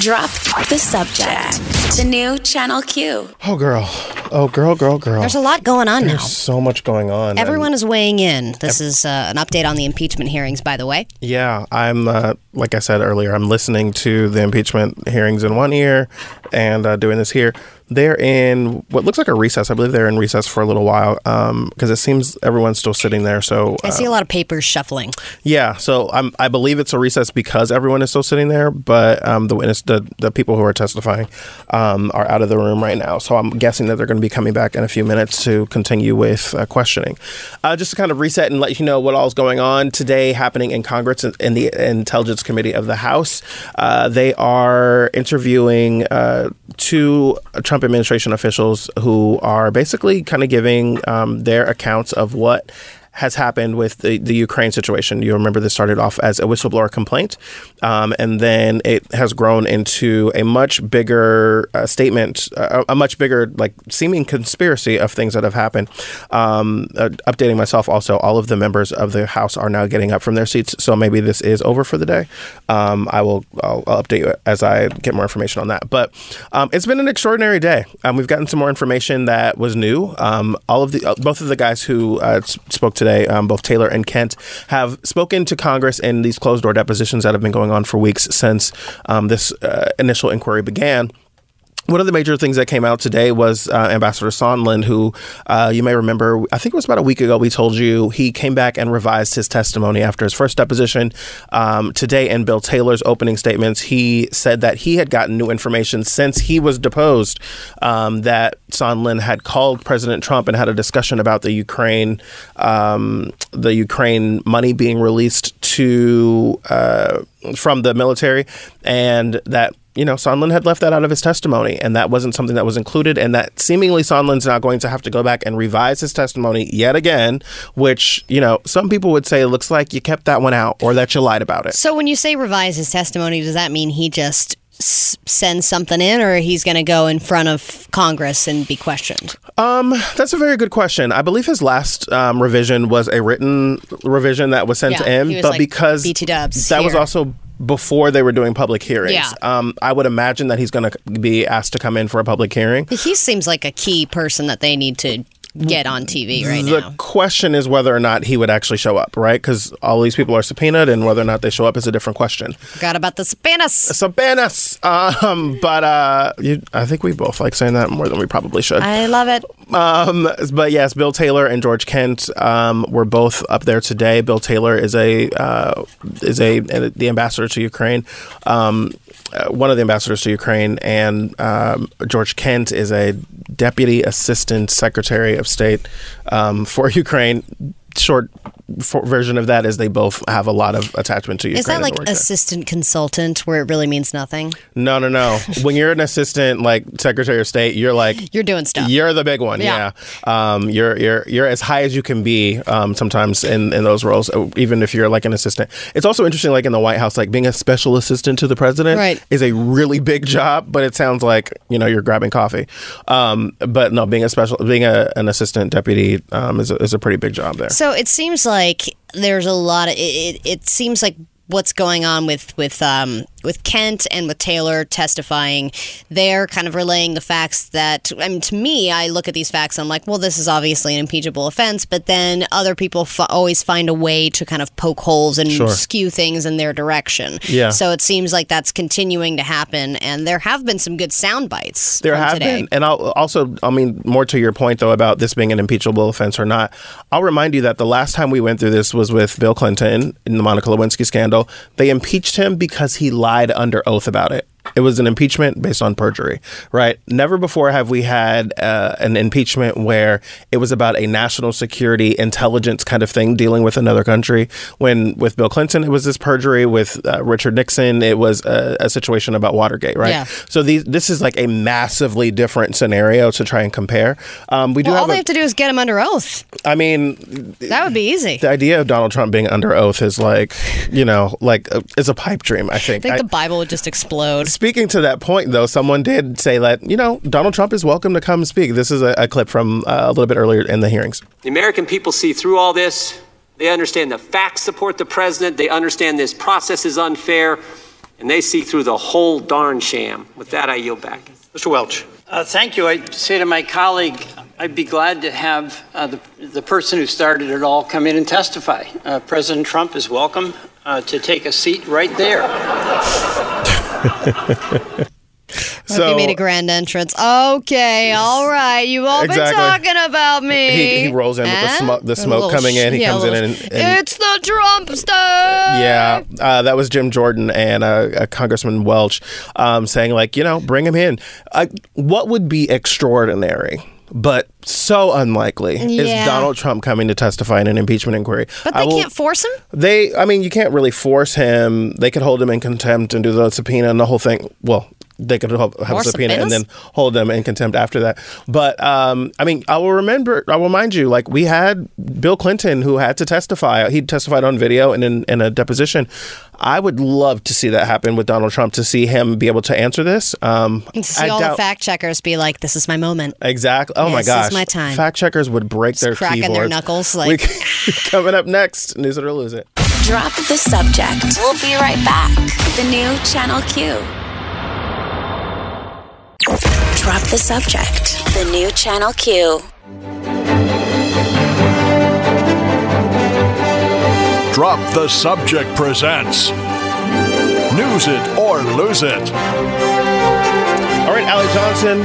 Drop the subject. The new Channel Q. Oh, girl. Oh, girl, girl, girl. There's a lot going on There's now. There's so much going on. Everyone I'm, is weighing in. This ev- is uh, an update on the impeachment hearings, by the way. Yeah, I'm, uh, like I said earlier, I'm listening to the impeachment hearings in one ear and uh, doing this here. They're in what looks like a recess. I believe they're in recess for a little while because um, it seems everyone's still sitting there. So uh, I see a lot of papers shuffling. Yeah, so I'm, I believe it's a recess because everyone is still sitting there, but um, the witness, the, the people who are testifying um, are out of the room right now. So I'm guessing that they're going to be coming back in a few minutes to continue with uh, questioning. Uh, just to kind of reset and let you know what all is going on today happening in Congress and in the Intelligence Committee of the House. Uh, they are interviewing uh, two Trump administration officials who are basically kind of giving um, their accounts of what has happened with the, the Ukraine situation. You remember this started off as a whistleblower complaint, um, and then it has grown into a much bigger uh, statement, uh, a much bigger, like, seeming conspiracy of things that have happened. Um, uh, updating myself also, all of the members of the House are now getting up from their seats, so maybe this is over for the day. Um, I will I'll, I'll update you as I get more information on that. But um, it's been an extraordinary day. Um, we've gotten some more information that was new. Um, all of the uh, both of the guys who uh, spoke today. Um, both Taylor and Kent have spoken to Congress in these closed-door depositions that have been going on for weeks since um, this uh, initial inquiry began. One of the major things that came out today was uh, Ambassador Sondland, who uh, you may remember, I think it was about a week ago, we told you he came back and revised his testimony after his first deposition. Um, today in Bill Taylor's opening statements, he said that he had gotten new information since he was deposed, um, that Sondland had called President Trump and had a discussion about the Ukraine, um, the Ukraine money being released to uh, from the military, and that you know, Sondland had left that out of his testimony, and that wasn't something that was included, and that seemingly Sondland's now going to have to go back and revise his testimony yet again, which, you know, some people would say looks like you kept that one out or that you lied about it. So when you say revise his testimony, does that mean he just S- send something in, or he's going to go in front of Congress and be questioned? Um, that's a very good question. I believe his last um, revision was a written revision that was sent yeah, to him, he was but like, because B T Ws that here. was also before they were doing public hearings. Yeah. Um, I would imagine that he's going to be asked to come in for a public hearing. He seems like a key person that they need to get on T V right the now. The question is whether or not he would actually show up, right? Because all these people are subpoenaed, and whether or not they show up is a different question. Forgot about the subpoenas. Subpoenas. Um, but uh, you, I think we both like saying that more than we probably should. I love it. Um, but yes, Bill Taylor and George Kent um, were both up there today. Bill Taylor is a uh, is a the ambassador to Ukraine. Um, one of the ambassadors to Ukraine, and um, George Kent is a deputy assistant secretary of state um, for Ukraine. Short for version of that is they both have a lot of attachment to Ukraine. Is that like assistant consultant where it really means nothing? No, no, no. When you're an assistant, like secretary of state, you're like you're doing stuff. You're the big one. Yeah, yeah. Um, you're you're you're as high as you can be. Um, sometimes in, in those roles, even if you're like an assistant. It's also interesting, like in the White House, like being a special assistant to the president right. is a really big job. But it sounds like you know you're grabbing coffee. Um, but no, being a special, being a, an assistant deputy um, is a, is a pretty big job there. So it seems like there's a lot of it. It, it seems like what's going on with with um, with Kent and with Taylor testifying, they're kind of relaying the facts that I mean. To me, I look at these facts. And I'm like, well, this is obviously an impeachable offense. But then other people f- always find a way to kind of poke holes and sure. skew things in their direction. Yeah. So it seems like that's continuing to happen. And there have been some good sound bites. There have today. been, and I'll also, I mean, more to your point though about this being an impeachable offense or not. I'll remind you that the last time we went through this was with Bill Clinton in the Monica Lewinsky scandal. They impeached him because he lied under oath about it. It was an impeachment based on perjury, right? Never before have we had uh, an impeachment where it was about a national security intelligence kind of thing dealing with another country. When with Bill Clinton, it was this perjury. With uh, Richard Nixon, it was a, a situation about Watergate, right? Yeah. So these, this is like a massively different scenario to try and compare. Um, we do well, have all they a, have to do is get him under oath. I mean, that would be easy. The idea of Donald Trump being under oath is like, you know, like a, it's a pipe dream, I think. I think I, the Bible would just explode. Speaking to that point, though, someone did say that, you know, Donald Trump is welcome to come speak. This is a, a clip from uh, a little bit earlier in the hearings. The American people see through all this. They understand the facts support the president. They understand this process is unfair. and they see through the whole darn sham. With that, I yield back. Mister Welch. Uh, thank you. I say to my colleague, I'd be glad to have uh, the, the person who started it all come in and testify. Uh, President Trump is welcome uh, to take a seat right there. So, hope you made a grand entrance. Okay, all right. You've all exactly. been talking about me. He, he rolls in eh? with the, sm- the smoke coming sh- in. He yeah, comes in and, and... It's the Trumpster! Yeah, uh, that was Jim Jordan and uh, uh, Congressman Welch um, saying, like, you know, bring him in. Uh, what would be extraordinary, but so unlikely, yeah. is Donald Trump coming to testify in an impeachment inquiry. But they will, can't force him? They, I mean, you can't really force him. They could hold him in contempt and do the subpoena and the whole thing. Well... They could have a subpoena and then hold them in contempt after that. But um, I mean, I will remember, I will remind you, like we had Bill Clinton who had to testify. He testified on video and in, in a deposition. I would love to see that happen with Donald Trump, to see him be able to answer this. Um, and see I all doubt... the fact checkers be like, this is my moment. Exactly. Oh yes, my gosh. This is my time. Fact checkers would break Just their cracking keyboards. Cracking their knuckles. Like... Coming up next, News It or Lose It. Drop the subject. We'll be right back. The new Channel Q. Drop the subject. The new Channel Q. Drop the Subject presents News It or Lose It. All right, Allie Johnson,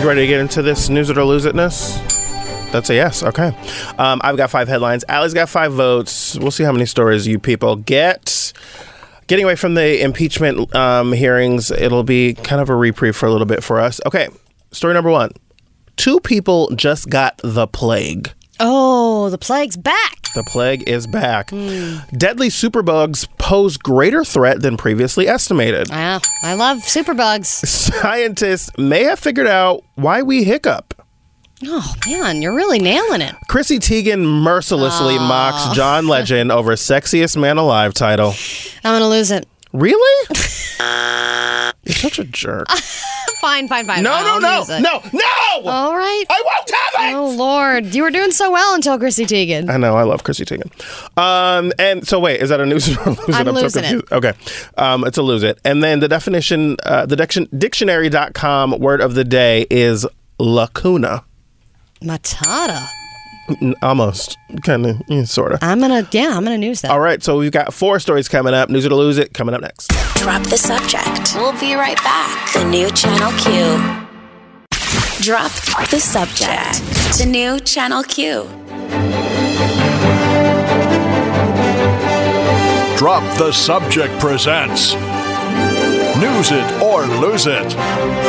you ready to get into this News It or Lose It-ness? That's a yes. Okay. Um, I've got five headlines. Allie's got five votes. We'll see how many stories you people get. Getting away from the impeachment um, hearings, it'll be kind of a reprieve for a little bit for us. Okay, story number one. Two people just got the plague. Oh, the plague's back. The plague is back. Mm. Deadly superbugs pose greater threat than previously estimated. Wow, I love superbugs. Scientists may have figured out why we hiccup. Oh, man, you're really nailing it. Chrissy Teigen mercilessly Aww. mocks John Legend over Sexiest Man Alive title. I'm going to lose it. Really? You're such a jerk. Fine, fine, fine. No, I'll no, no, no, no! All right. I won't have it! Oh, Lord. You were doing so well until Chrissy Teigen. I know. I love Chrissy Teigen. Um, and so, wait, is that a news or lose it? I'm, I'm losing so it. Okay. Um, it's a lose it. And then the definition, uh, the diction- dictionary dot com word of the day is lacuna. Matata. Almost. Kind of. Yeah, sort of. I'm going to, yeah, I'm going to news that. All right. So we've got four stories coming up. News It or Lose It coming up next. Drop the subject. We'll be right back. The new Channel Q. Drop the subject. The new Channel Q. Drop the Subject presents News It or Lose It.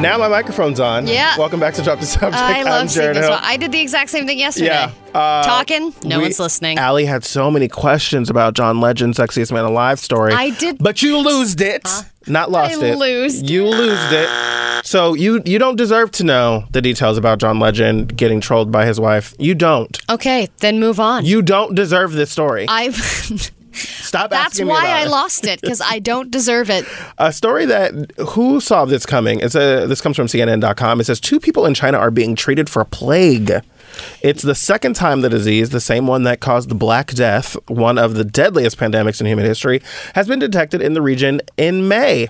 Now my microphone's on. Yeah. Welcome back to Drop the Subject. I I'm love seeing this. I did the exact same thing yesterday. Yeah. Uh, Talking. No we, one's listening. Allie had so many questions about John Legend's Sexiest Man Alive story. I did. But you lost it. Huh? Not lost I it. I lost. You lost it. So you you don't deserve to know the details about John Legend getting trolled by his wife. You don't. Okay. Then move on. You don't deserve this story. I've... Stop That's asking me why I it. lost it, because I don't deserve it. A story that, who saw this coming? It's a, this comes from C N N dot com. It says, two people in China are being treated for plague. It's the second time the disease, the same one that caused the Black Death, one of the deadliest pandemics in human history, has been detected in the region in May.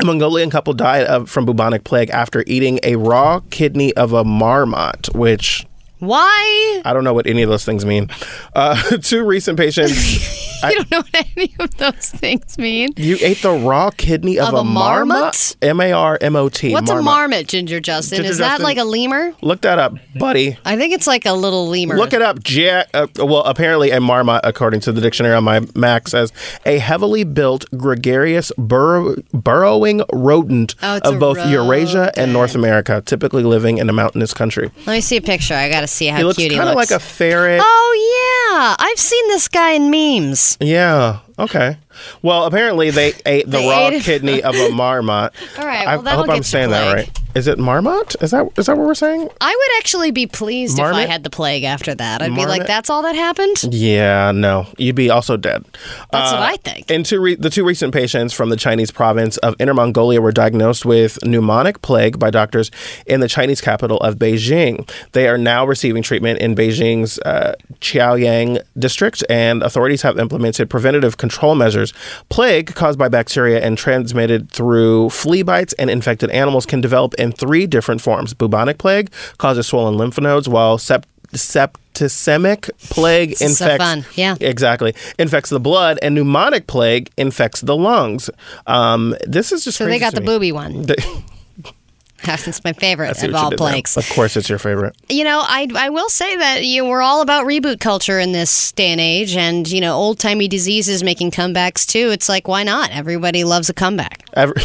A Mongolian couple died of, from bubonic plague after eating a raw kidney of a marmot, which... Why? I don't know what any of those things mean. Uh, two recent patients... You I, don't know what any of those things mean. You ate the raw kidney of, of a, a marmot? marmot? M A R M O T. What's marmot. a marmot, Ginger Justin? Ginger Is that Justin, like a lemur? Look that up, buddy. I think it's like a little lemur. Look it up, Jack. Uh, well, apparently a marmot, according to the dictionary on my Mac, says a heavily built, gregarious, burrow, burrowing rodent oh, of both rodent. Eurasia and North America, typically living in a mountainous country. Let me see a picture. I got to see how he cute looks he looks. He looks kind of like a ferret. Oh, yeah. I've seen this guy in memes. Yeah. Okay. Well, apparently they ate the they raw ate kidney of a marmot. All right. Well, I, I hope I'm saying plague. that right. Is it marmot? Is that is that what we're saying? I would actually be pleased Marmot? if I had the plague after that. I'd Marmot? be like, that's all that happened? Yeah, no. You'd be also dead. That's uh, what I think. And two re- the two recent patients from the Chinese province of Inner Mongolia were diagnosed with pneumonic plague by doctors in the Chinese capital of Beijing. They are now receiving treatment in Beijing's uh, Chaoyang district, and authorities have implemented preventative control measures. Plague caused by bacteria and transmitted through flea bites and infected animals can develop in three different forms. Bubonic plague causes swollen lymph nodes, while sept- septicemic plague infects so fun. Yeah. Exactly. infects the blood, and pneumonic plague infects the lungs. Um, this is just so crazy they got the me. booby one. The- It's my favorite of all plagues. Now. Of course, it's your favorite. You know, I I will say that you know, we're all about reboot culture in this day and age, and you know, old timey diseases making comebacks too. It's like, why not? Everybody loves a comeback. Every-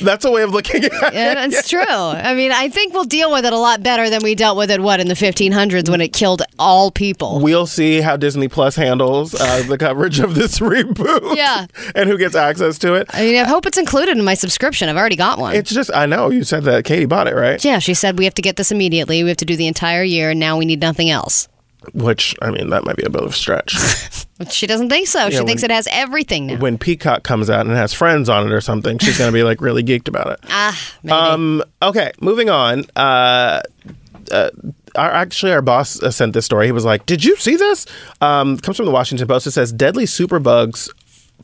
That's a way of looking at it. Yeah, it's true. I mean, I think we'll deal with it a lot better than we dealt with it, what, in the fifteen hundreds when it killed all people. We'll see how Disney Plus handles uh, the coverage of this reboot. Yeah. And who gets access to it. I mean, I hope it's included in my subscription. I've already got one. It's just, I know, you said that Katie bought it, right? Yeah, she said we have to get this immediately. We have to do the entire year, and now we need nothing else. Which, I mean, that might be a bit of a stretch. She doesn't think so. Yeah, she when, thinks it has everything now. When Peacock comes out and has Friends on it or something, she's going to be like really geeked about it. Ah, maybe. Um, okay, moving on. Uh, uh, our, actually, our boss sent this story. He was like, did you see this? Um, it comes from the Washington Post. It says, deadly superbugs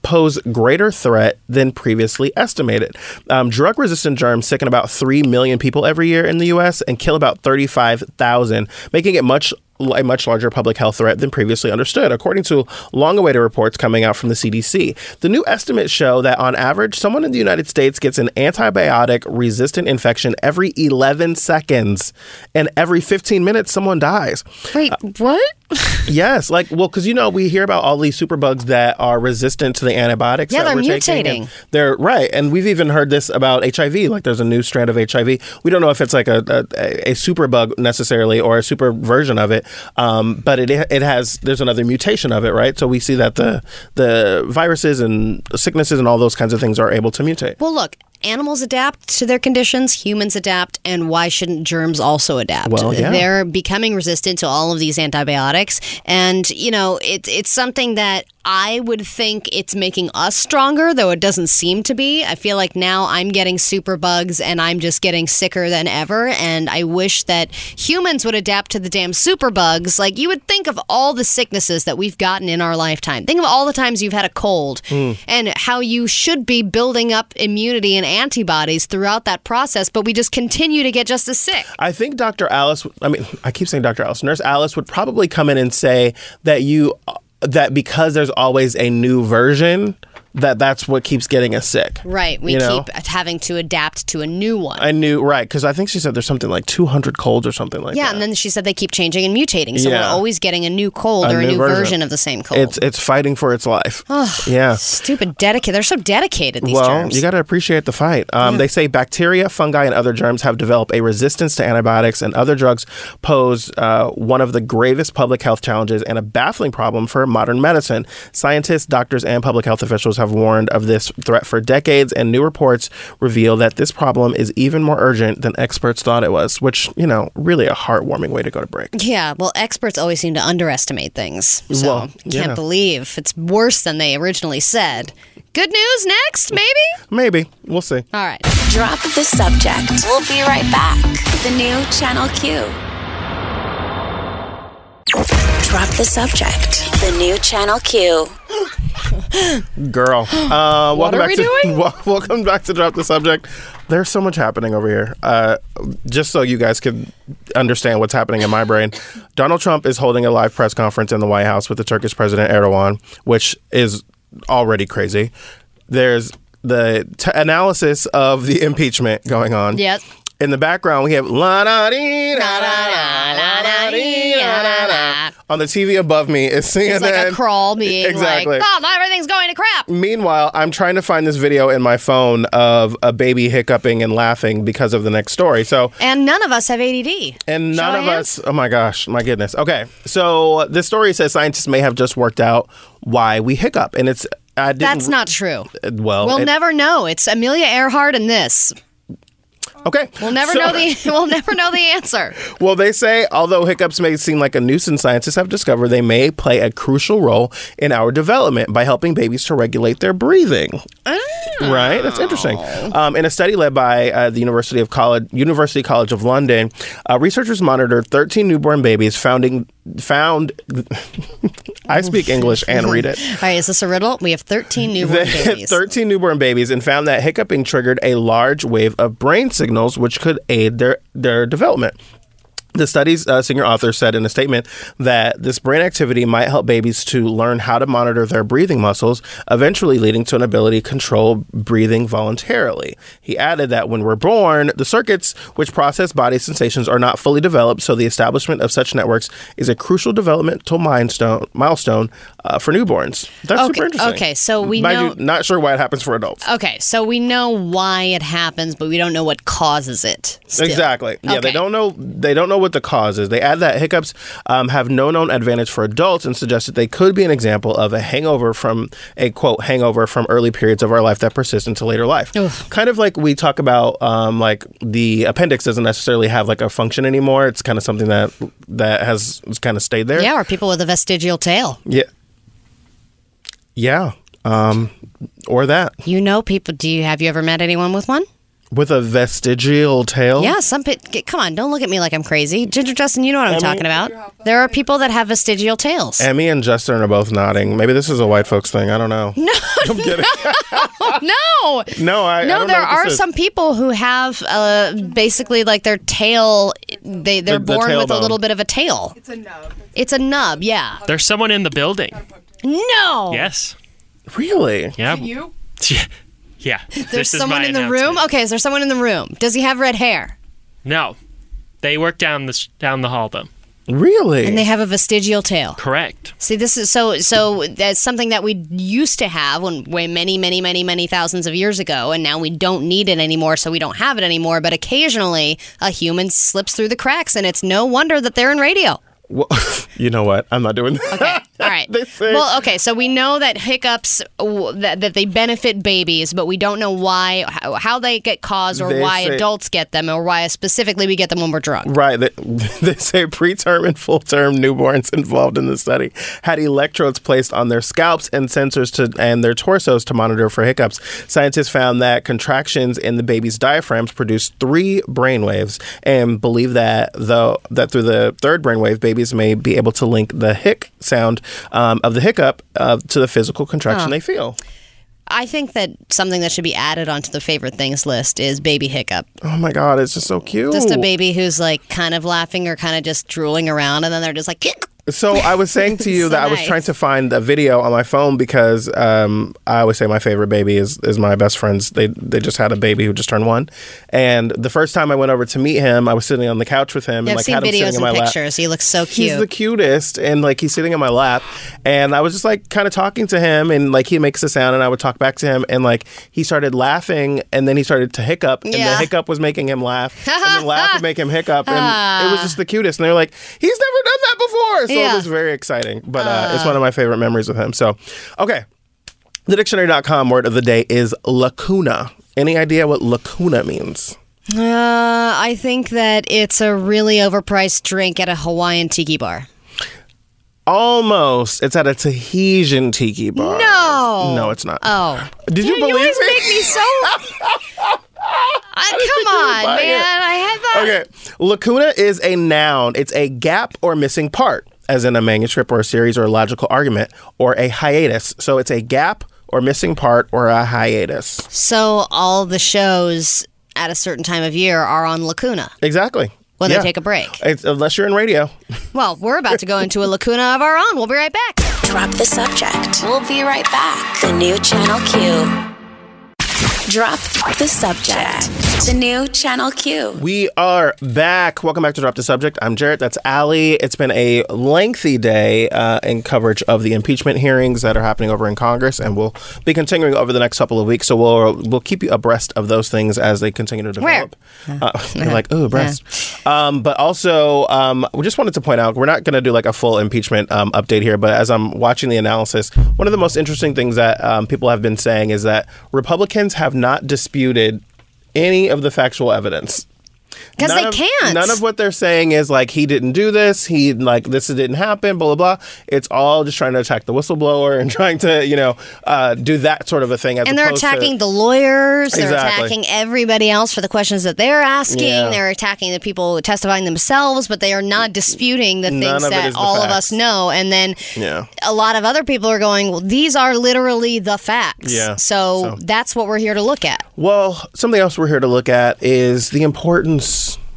pose greater threat than previously estimated. Um, drug-resistant germs sicken about three million people every year in the U S and kill about thirty-five thousand, making it much a much larger public health threat than previously understood, according to long-awaited reports coming out from the C D C. The new estimates show that, on average, someone in the United States gets an antibiotic-resistant infection every eleven seconds, and every fifteen minutes, someone dies. Wait, uh, what? Yes, like, well, because, you know, we hear about all these superbugs that are resistant to the antibiotics. Yeah, that they're we're mutating. They're right, and we've even heard this about H I V. Like, there's a new strand of H I V. We don't know if it's like a, a, a superbug necessarily or a super version of it. Um, but it it has there's another mutation of it, right? So we see that the the viruses and sicknesses and all those kinds of things are able to mutate. Well, look, animals adapt to their conditions, humans adapt, and why shouldn't germs also adapt? Well, yeah. They're becoming resistant to all of these antibiotics, and you know it's it's something that I would think it's making us stronger, though it doesn't seem to be. I feel like now I'm getting superbugs, and I'm just getting sicker than ever, and I wish that humans would adapt to the damn superbugs. Like, you would think of all the sicknesses that we've gotten in our lifetime. Think of all the times you've had a cold, mm. and how you should be building up immunity and antibodies throughout that process, but we just continue to get just as sick. I think Doctor Alice, I mean, I keep saying Doctor Alice, Nurse Alice would probably come in and say that you, that because there's always a new version, that that's what keeps getting us sick. Right. We you know? keep having to adapt to a new one. A new, right. Because I think she said there's something like two hundred colds or something like yeah, that. Yeah, and then she said they keep changing and mutating. So yeah. we're always getting a new cold a or a new, new version. version of the same cold. It's it's fighting for its life. Oh, yeah. Stupid dedicated. They're so dedicated, these well, germs. Well, you got to appreciate the fight. Um, yeah. They say bacteria, fungi, and other germs have developed a resistance to antibiotics and other drugs pose uh, one of the gravest public health challenges and a baffling problem for modern medicine. Scientists, doctors, and public health officials have warned of this threat for decades, and new reports reveal that this problem is even more urgent than experts thought it was, which, you know, really a heartwarming way to go to break. Yeah, well, experts always seem to underestimate things, so well, yeah. can't believe it's worse than they originally said. Good news next, maybe? Maybe. We'll see. All right. Drop the subject. We'll be right back. The new Channel Q. Drop the subject. The new Channel Q. Girl, uh, welcome what are back we to doing? Well, welcome back to Drop the Subject. There's so much happening over here. Uh, just so you guys can understand what's happening in my brain, Donald Trump is holding a live press conference in the White House with the Turkish President Erdogan, which is already crazy. There's the t- analysis of the impeachment going on. Yes. In the background, we have la da dee da da da da da dee da da da. On the T V above me is C N N. It's like a crawl being exactly. like, oh, everything's going to crap. Meanwhile, I'm trying to find this video in my phone of a baby hiccuping and laughing because of the next story. So, and none of us have A D D. And none of us, oh my gosh, my goodness. Okay, so this story says scientists may have just worked out why we hiccup. And it's, I didn't. That's not true. Well, We'll it, never know. It's Amelia Earhart and this. Okay. We'll never so, know the we'll never know the answer. Well, they say although hiccups may seem like a nuisance, scientists have discovered they may play a crucial role in our development by helping babies to regulate their breathing. Oh. Right? That's interesting. Um, in a study led by uh, the University of College University College of London, uh, researchers monitored thirteen newborn babies founding found I speak English and read it. All right, is this a riddle? We have thirteen newborn babies. thirteen newborn babies and found that hiccuping triggered a large wave of brain signals which could aid their, their development. The study's uh, senior author said in a statement that this brain activity might help babies to learn how to monitor their breathing muscles, eventually leading to an ability to control breathing voluntarily. He added that when we're born, the circuits which process body sensations are not fully developed, so the establishment of such networks is a crucial developmental milestone, milestone uh, for newborns. That's okay, super interesting. Okay, so we Mind know... You, not sure why it happens for adults. Okay, so we know why it happens, but we don't know what causes it. Still. Exactly. Yeah, okay. they don't know. They don't know what the cause is. They add that hiccups um, have no known advantage for adults and suggested they could be an example of a hangover from a quote hangover from early periods of our life that persist into later life. Oof. Kind of like we talk about um, like the appendix doesn't necessarily have like a function anymore. It's kind of something that that has kind of stayed there. Yeah, or people with a vestigial tail. Yeah. Yeah. Um, or that. You know people, do you have you ever met anyone with one? With a vestigial tail? Yeah, some people... Come on, don't look at me like I'm crazy. Ginger, Justin, you know what I'm Emmy, talking about. There are people that have vestigial tails. Emmy and Justin are both nodding. Maybe this is a white folks thing. I don't know. No, I'm kidding. No. no, I, no, I don't know. No, there are some people who have uh, basically like their tail... They, they're the, the born with bone. a little bit of a tail. It's a nub. It's a nub, yeah. There's someone in the building. No. Yes. Really? Yeah. Can you? Yeah. Yeah. There's someone in the room? Okay, is there someone in the room? Does he have red hair? No. They work down the down the hall though. Really? And they have a vestigial tail. Correct. See, this is so so that's something that we used to have when way many many many many thousands of years ago, and now we don't need it anymore, so we don't have it anymore, but occasionally a human slips through the cracks and it's no wonder that they're in radio. Well, you know what? I'm not doing that. Okay. All right. Well, okay. So we know that hiccups, that, that they benefit babies, but we don't know why, how, how they get caused or they why say, adults get them or why specifically we get them when we're drunk. Right. They, they say preterm and full-term newborns involved in the study had electrodes placed on their scalps and sensors to and their torsos to monitor for hiccups. Scientists found that contractions in the baby's diaphragms produced three brainwaves and believe that, though, that through the third brainwave, baby may be able to link the hic sound um, of the hiccup uh, to the physical contraction huh. they feel. I think that something that should be added onto the favorite things list is baby hiccup. Oh my God, it's just so cute. Just a baby who's like kind of laughing or kind of just drooling around and then they're just like hic. So I was saying to you so that I was nice. trying to find a video on my phone because um, I always say my favorite baby is, is my best friend's. They they just had a baby who just turned one. And the first time I went over to meet him, I was sitting on the couch with him. Yeah, and like, I've seen had him videos sitting and in my pictures. Lap. He looks so cute. He's the cutest. And like he's sitting in my lap. And I was just like kind of talking to him. And like he makes a sound and I would talk back to him. And like he started laughing and then he started to hiccup. And yeah. the hiccup was making him laugh. And the laugh would make him hiccup. And it was just the cutest. And they were like, he's never done that before. So yeah. It was very exciting, but uh, uh, it's one of my favorite memories with him. So, okay. The dictionary dot com word of the day is lacuna. Any idea what lacuna means? Uh, I think that it's a really overpriced drink at a Hawaiian tiki bar. Almost. It's at a Tahitian tiki bar. No. No, it's not. Oh. Did you, you believe me? You always make me so... I, come on, man. It. I had that. Okay. Lacuna is a noun. It's a gap or missing part, as in a manuscript or a series or a logical argument, or a hiatus. So it's a gap or missing part or a hiatus. So all the shows at a certain time of year are on lacuna. Exactly. When yeah. they take a break. It's, unless you're in radio. Well, we're about to go into a lacuna of our own. We'll be right back. Drop the subject. We'll be right back. The new Channel Q. Drop the Subject, the new Channel Q. We are back. Welcome back to Drop the Subject. I'm Jarrett. That's Allie. It's been a lengthy day uh, in coverage of the impeachment hearings that are happening over in Congress, and we'll be continuing over the next couple of weeks. So we'll we'll keep you abreast of those things as they continue to develop. Where? Uh, you're like, ooh, breasts. Yeah. Um, but also, um, we just wanted to point out, we're not going to do like a full impeachment um, update here, but as I'm watching the analysis, one of the most interesting things that um, people have been saying is that Republicans have not disputed any of the factual evidence. Because they of, can't. None of what they're saying is like, he didn't do this, he like, this didn't happen, blah, blah, blah. It's all just trying to attack the whistleblower and trying to, you know, uh, do that sort of a thing. As and they're attacking to, the lawyers, exactly. They're attacking everybody else for the questions that they're asking, yeah. They're attacking the people testifying themselves, but they are not disputing the things that all facts. Of us know. And then yeah. a lot of other people are going, well, these are literally the facts. Yeah. So, so that's what we're here to look at. Well, something else we're here to look at is the importance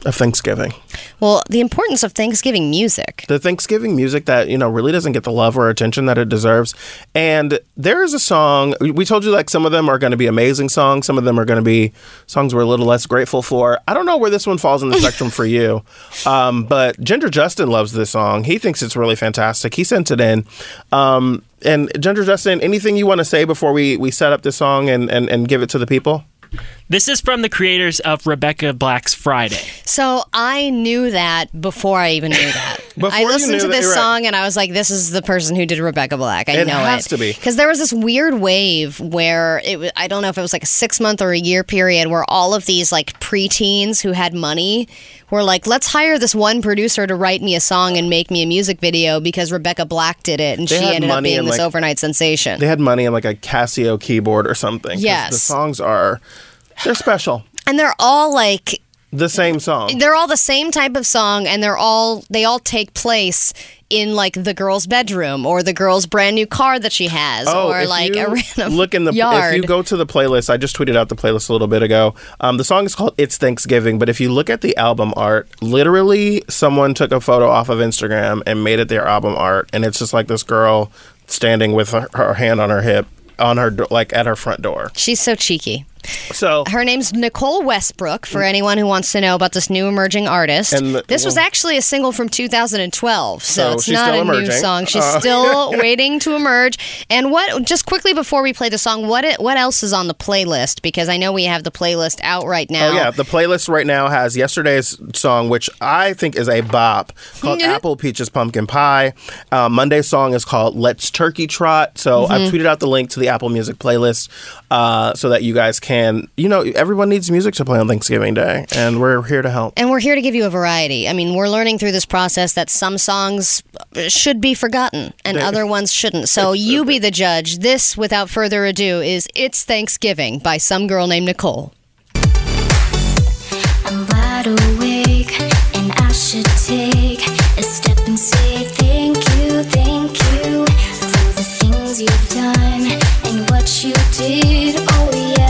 of Thanksgiving. Well, the importance of Thanksgiving music. The Thanksgiving music that, you know, really doesn't get the love or attention that it deserves. And there is a song, we told you like some of them are going to be amazing songs, some of them are going to be songs we're a little less grateful for. I don't know where this one falls in the spectrum for you, um, but Ginger Justin loves this song. He thinks it's really fantastic. He sent it in. Um, and Ginger Justin, anything you want to say before we, we set up this song and, and, and give it to the people? This is from the creators of Rebecca Black's Friday. So I knew that before I even knew that. I listened to this that, song right. and I was like, this is the person who did Rebecca Black. I it know it. It has to be. Because there was this weird wave where, it was, I don't know if it was like a six-month or a year period where all of these like preteens who had money were like, let's hire this one producer to write me a song and make me a music video because Rebecca Black did it and they she ended up being this like, overnight sensation. They had money and like a Casio keyboard or something. Yes. The songs are... They're special. And they're all like... The same song. They're all the same type of song, and they're all they all take place in like the girl's bedroom or the girl's brand new car that she has, oh, or like a random look in the yard. If you go to the playlist, I just tweeted out the playlist a little bit ago. Um, the song is called "It's Thanksgiving," but if you look at the album art, literally someone took a photo off of Instagram and made it their album art, and it's just like this girl standing with her, her hand on her hip, on her like at her front door. She's so cheeky. So her name's Nicole Westbrook, for anyone who wants to know about this new emerging artist. And the, this well, was actually a single from two thousand twelve, so, so it's not a emerging. New song. She's uh, still waiting to emerge. And what? Just quickly before we play the song, what it, what else is on the playlist? Because I know we have the playlist out right now. Oh yeah, the playlist right now has yesterday's song, which I think is a bop, called Apple Peaches Pumpkin Pie. Uh, Monday's song is called Let's Turkey Trot. So mm-hmm. I've tweeted out the link to the Apple Music playlist uh, so that you guys can. And, you know, everyone needs music to play on Thanksgiving Day, and we're here to help. And we're here to give you a variety. I mean, we're learning through this process that some songs should be forgotten, and yeah. other ones shouldn't. So you be the judge. This, without further ado, is It's Thanksgiving by some girl named Nicole. I'm wide awake, and I should take a step and say thank you, thank you for the things you've done and what you did, oh yeah.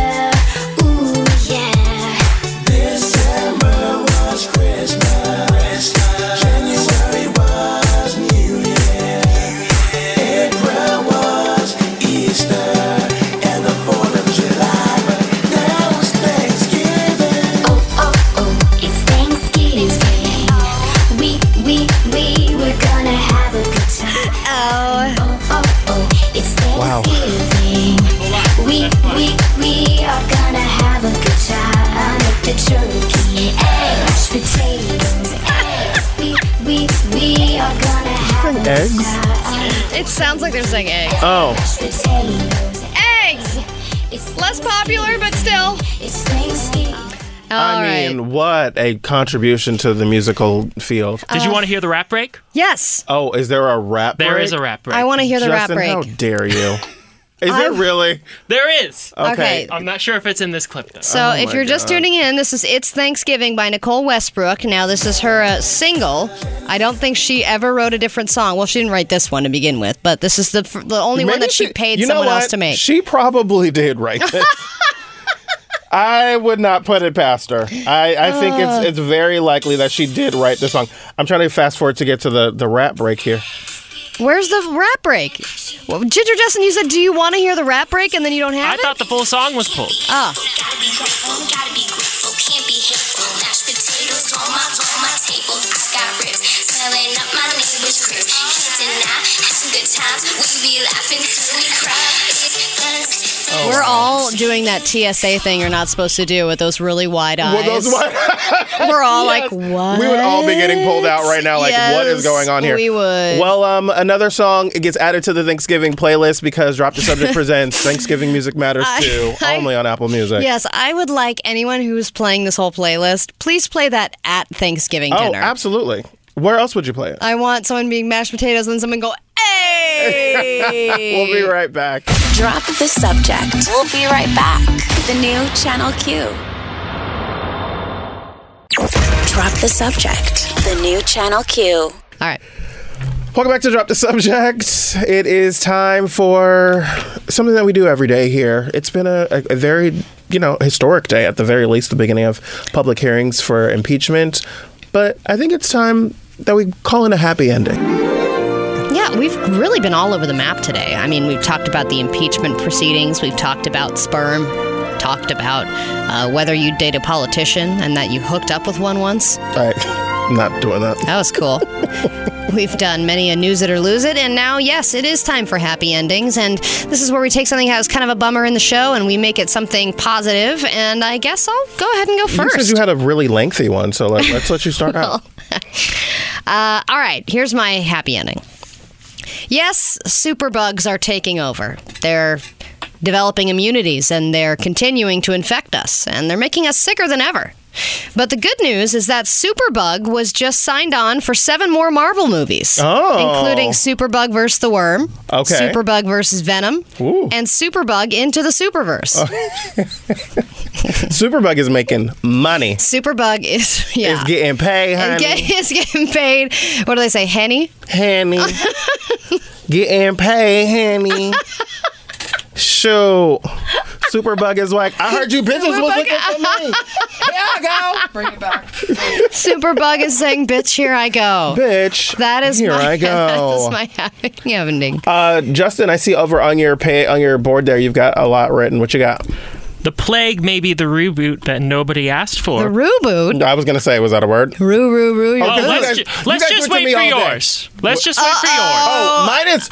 Eggs? It sounds like they're saying eggs. Oh. Eggs! Less popular, but still. All I right. mean, what a contribution to the musical field. Did uh, you want to hear the rap break? Yes. Oh, is there a rap there break? There is a rap break. I want to hear the Justin, rap break. How dare you? Is I'm, there really? There is. Okay. okay. I'm not sure if it's in this clip, though. So oh if you're God. just tuning in, this is It's Thanksgiving by Nicole Westbrook. Now, this is her uh, single. I don't think she ever wrote a different song. Well, she didn't write this one to begin with, but this is the the only Maybe one that she, she paid someone else to make. She probably did write this. I would not put it past her. I, I think it's it's very likely that she did write this song. I'm trying to fast forward to get to the, the rap break here. Where's the rap break? Well, Ginger Justin, you said, do you want to hear the rap break, and then you don't have I it? I thought the full song was pulled. Oh. Oh, we're all doing that T S A thing you're not supposed to do with those really wide eyes. Well, those wide eyes. We're all yes. like, what? We would all be getting pulled out right now, like, yes, what is going on here? We would. Well, um, another song, it gets added to the Thanksgiving playlist because Drop the Subject presents Thanksgiving Music Matters I, too, I, only on Apple Music. Yes, I would like anyone who's playing this whole playlist, please play that at Thanksgiving dinner. Oh, absolutely. Where else would you play it? I want someone being mashed potatoes and then someone go, hey! We'll be right back. Drop the Subject. We'll be right back. The new Channel Q. Drop the Subject. The new Channel Q. All right. Welcome back to Drop the Subject. It is time for something that we do every day here. It's been a, a, a very, you know, historic day, at the very least, the beginning of public hearings for impeachment. But I think it's time that we call in a happy ending. Yeah, we've really been all over the map today. I mean, we've talked about the impeachment proceedings. We've talked about sperm. Talked about uh, whether you date a politician and that you hooked up with one once. All right. I'm not doing that. That was cool. We've done many a News It or Lose It, and now, yes, it is time for happy endings, and this is where we take something that was kind of a bummer in the show, and we make it something positive, and I guess I'll go ahead and go first. You said you had a really lengthy one, so let, let's let you start well, out. uh, all right, here's my happy ending. Yes, superbugs are taking over. They're developing immunities, and they're continuing to infect us, and they're making us sicker than ever. But the good news is that Superbug was just signed on for seven more Marvel movies, oh. including Superbug versus the Worm, okay. Superbug versus Venom, Ooh. and Superbug Into the Superverse. Oh. Superbug is making money. Superbug is yeah, is getting paid, honey. Get, it's getting paid. What do they say, Henny? Henny, getting paid, Henny. Shoot. Superbug is like, I heard you bitches Superbug was looking for me. Here I go. Bring it back. Superbug is saying, bitch, here I go. Bitch, that is here my, I go. That is my happy ending. Uh, Justin, I see over on your pay, on your board there, you've got a lot written. What you got? The plague may be the reboot that nobody asked for. The reboot? I was going to say, was that a word? Roo, roo, roo. Your oh, let's ju- let's just wait for yours. Let's just Uh-oh. wait for yours. Oh, mine is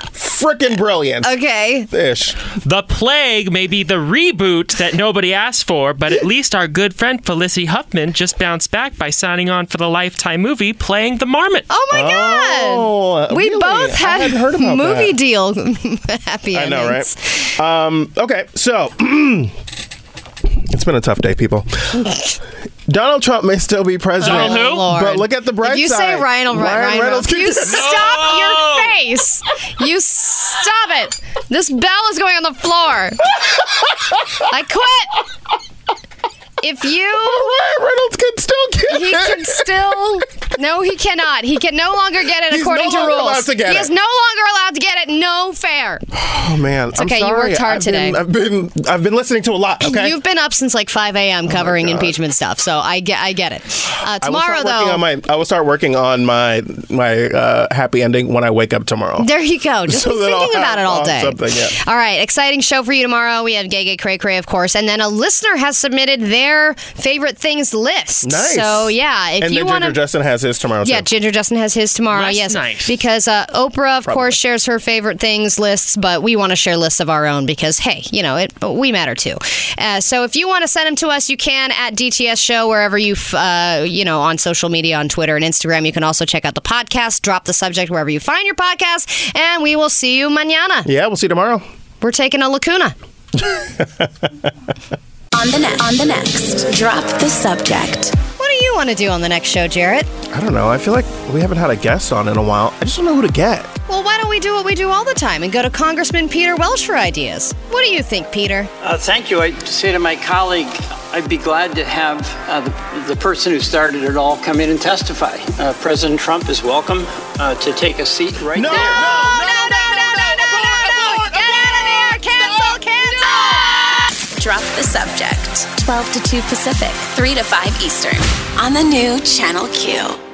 freaking brilliant. Okay. Ish. The plague may be the reboot that nobody asked for, but at least our good friend Felicity Huffman just bounced back by signing on for the Lifetime movie playing the marmot. Oh, my oh, God. We really? both had, I hadn't heard about movie that. deal happy endings. I know, right? Um, okay, so... It's been a tough day, people. Donald Trump may still be president, oh, but look at the bright side. You say Ryan, Ryan, Ryan Reynolds. Reynolds you stop no! your face. You stop it. This bell is going on the floor. I quit. If you... Ryan Reynolds can still get he it. He can still... No, he cannot. He can no longer get it He's according no to rules. To he is it. no longer allowed to get it. No fair. Oh, man. It's okay, I'm sorry. You worked hard I've today. Been, I've, been, I've been listening to a lot, okay? You've been up since like five a.m. covering oh impeachment stuff, so I get I get it. Uh, tomorrow, I though... My, I will start working on my my uh, happy ending when I wake up tomorrow. There you go. Just so be thinking about it all day. Yeah. All right. Exciting show for you tomorrow. We have Gay Gay Cray Cray, of course, and then a listener has submitted their favorite things list. Nice. So yeah, if and you want to, Ginger Justin has his tomorrow. Yeah, too. Ginger Justin has his tomorrow. That's yes, nice. Because uh, Oprah, of Probably. course, shares her favorite things lists, but we want to share lists of our own because hey, you know, it we matter too. Uh, so if you want to send them to us, you can at D T S Show wherever you uh, you know on social media, on Twitter and Instagram. You can also check out the podcast. Drop the Subject wherever you find your podcast, and we will see you mañana. Yeah, we'll see you tomorrow. We're taking a lacuna. On the, ne- on the next, Drop the Subject. What do you want to do on the next show, Jarrett? I don't know. I feel like we haven't had a guest on in a while. I just don't know who to get. Well, why don't we do what we do all the time and go to Congressman Peter Welch for ideas? What do you think, Peter? Uh, thank you. I say to my colleague, I'd be glad to have uh, the, the person who started it all come in and testify. Uh, President Trump is welcome uh, to take a seat right no, there. No, no, no. Drop the Subject, twelve to two Pacific, three to five Eastern, on the new Channel Q.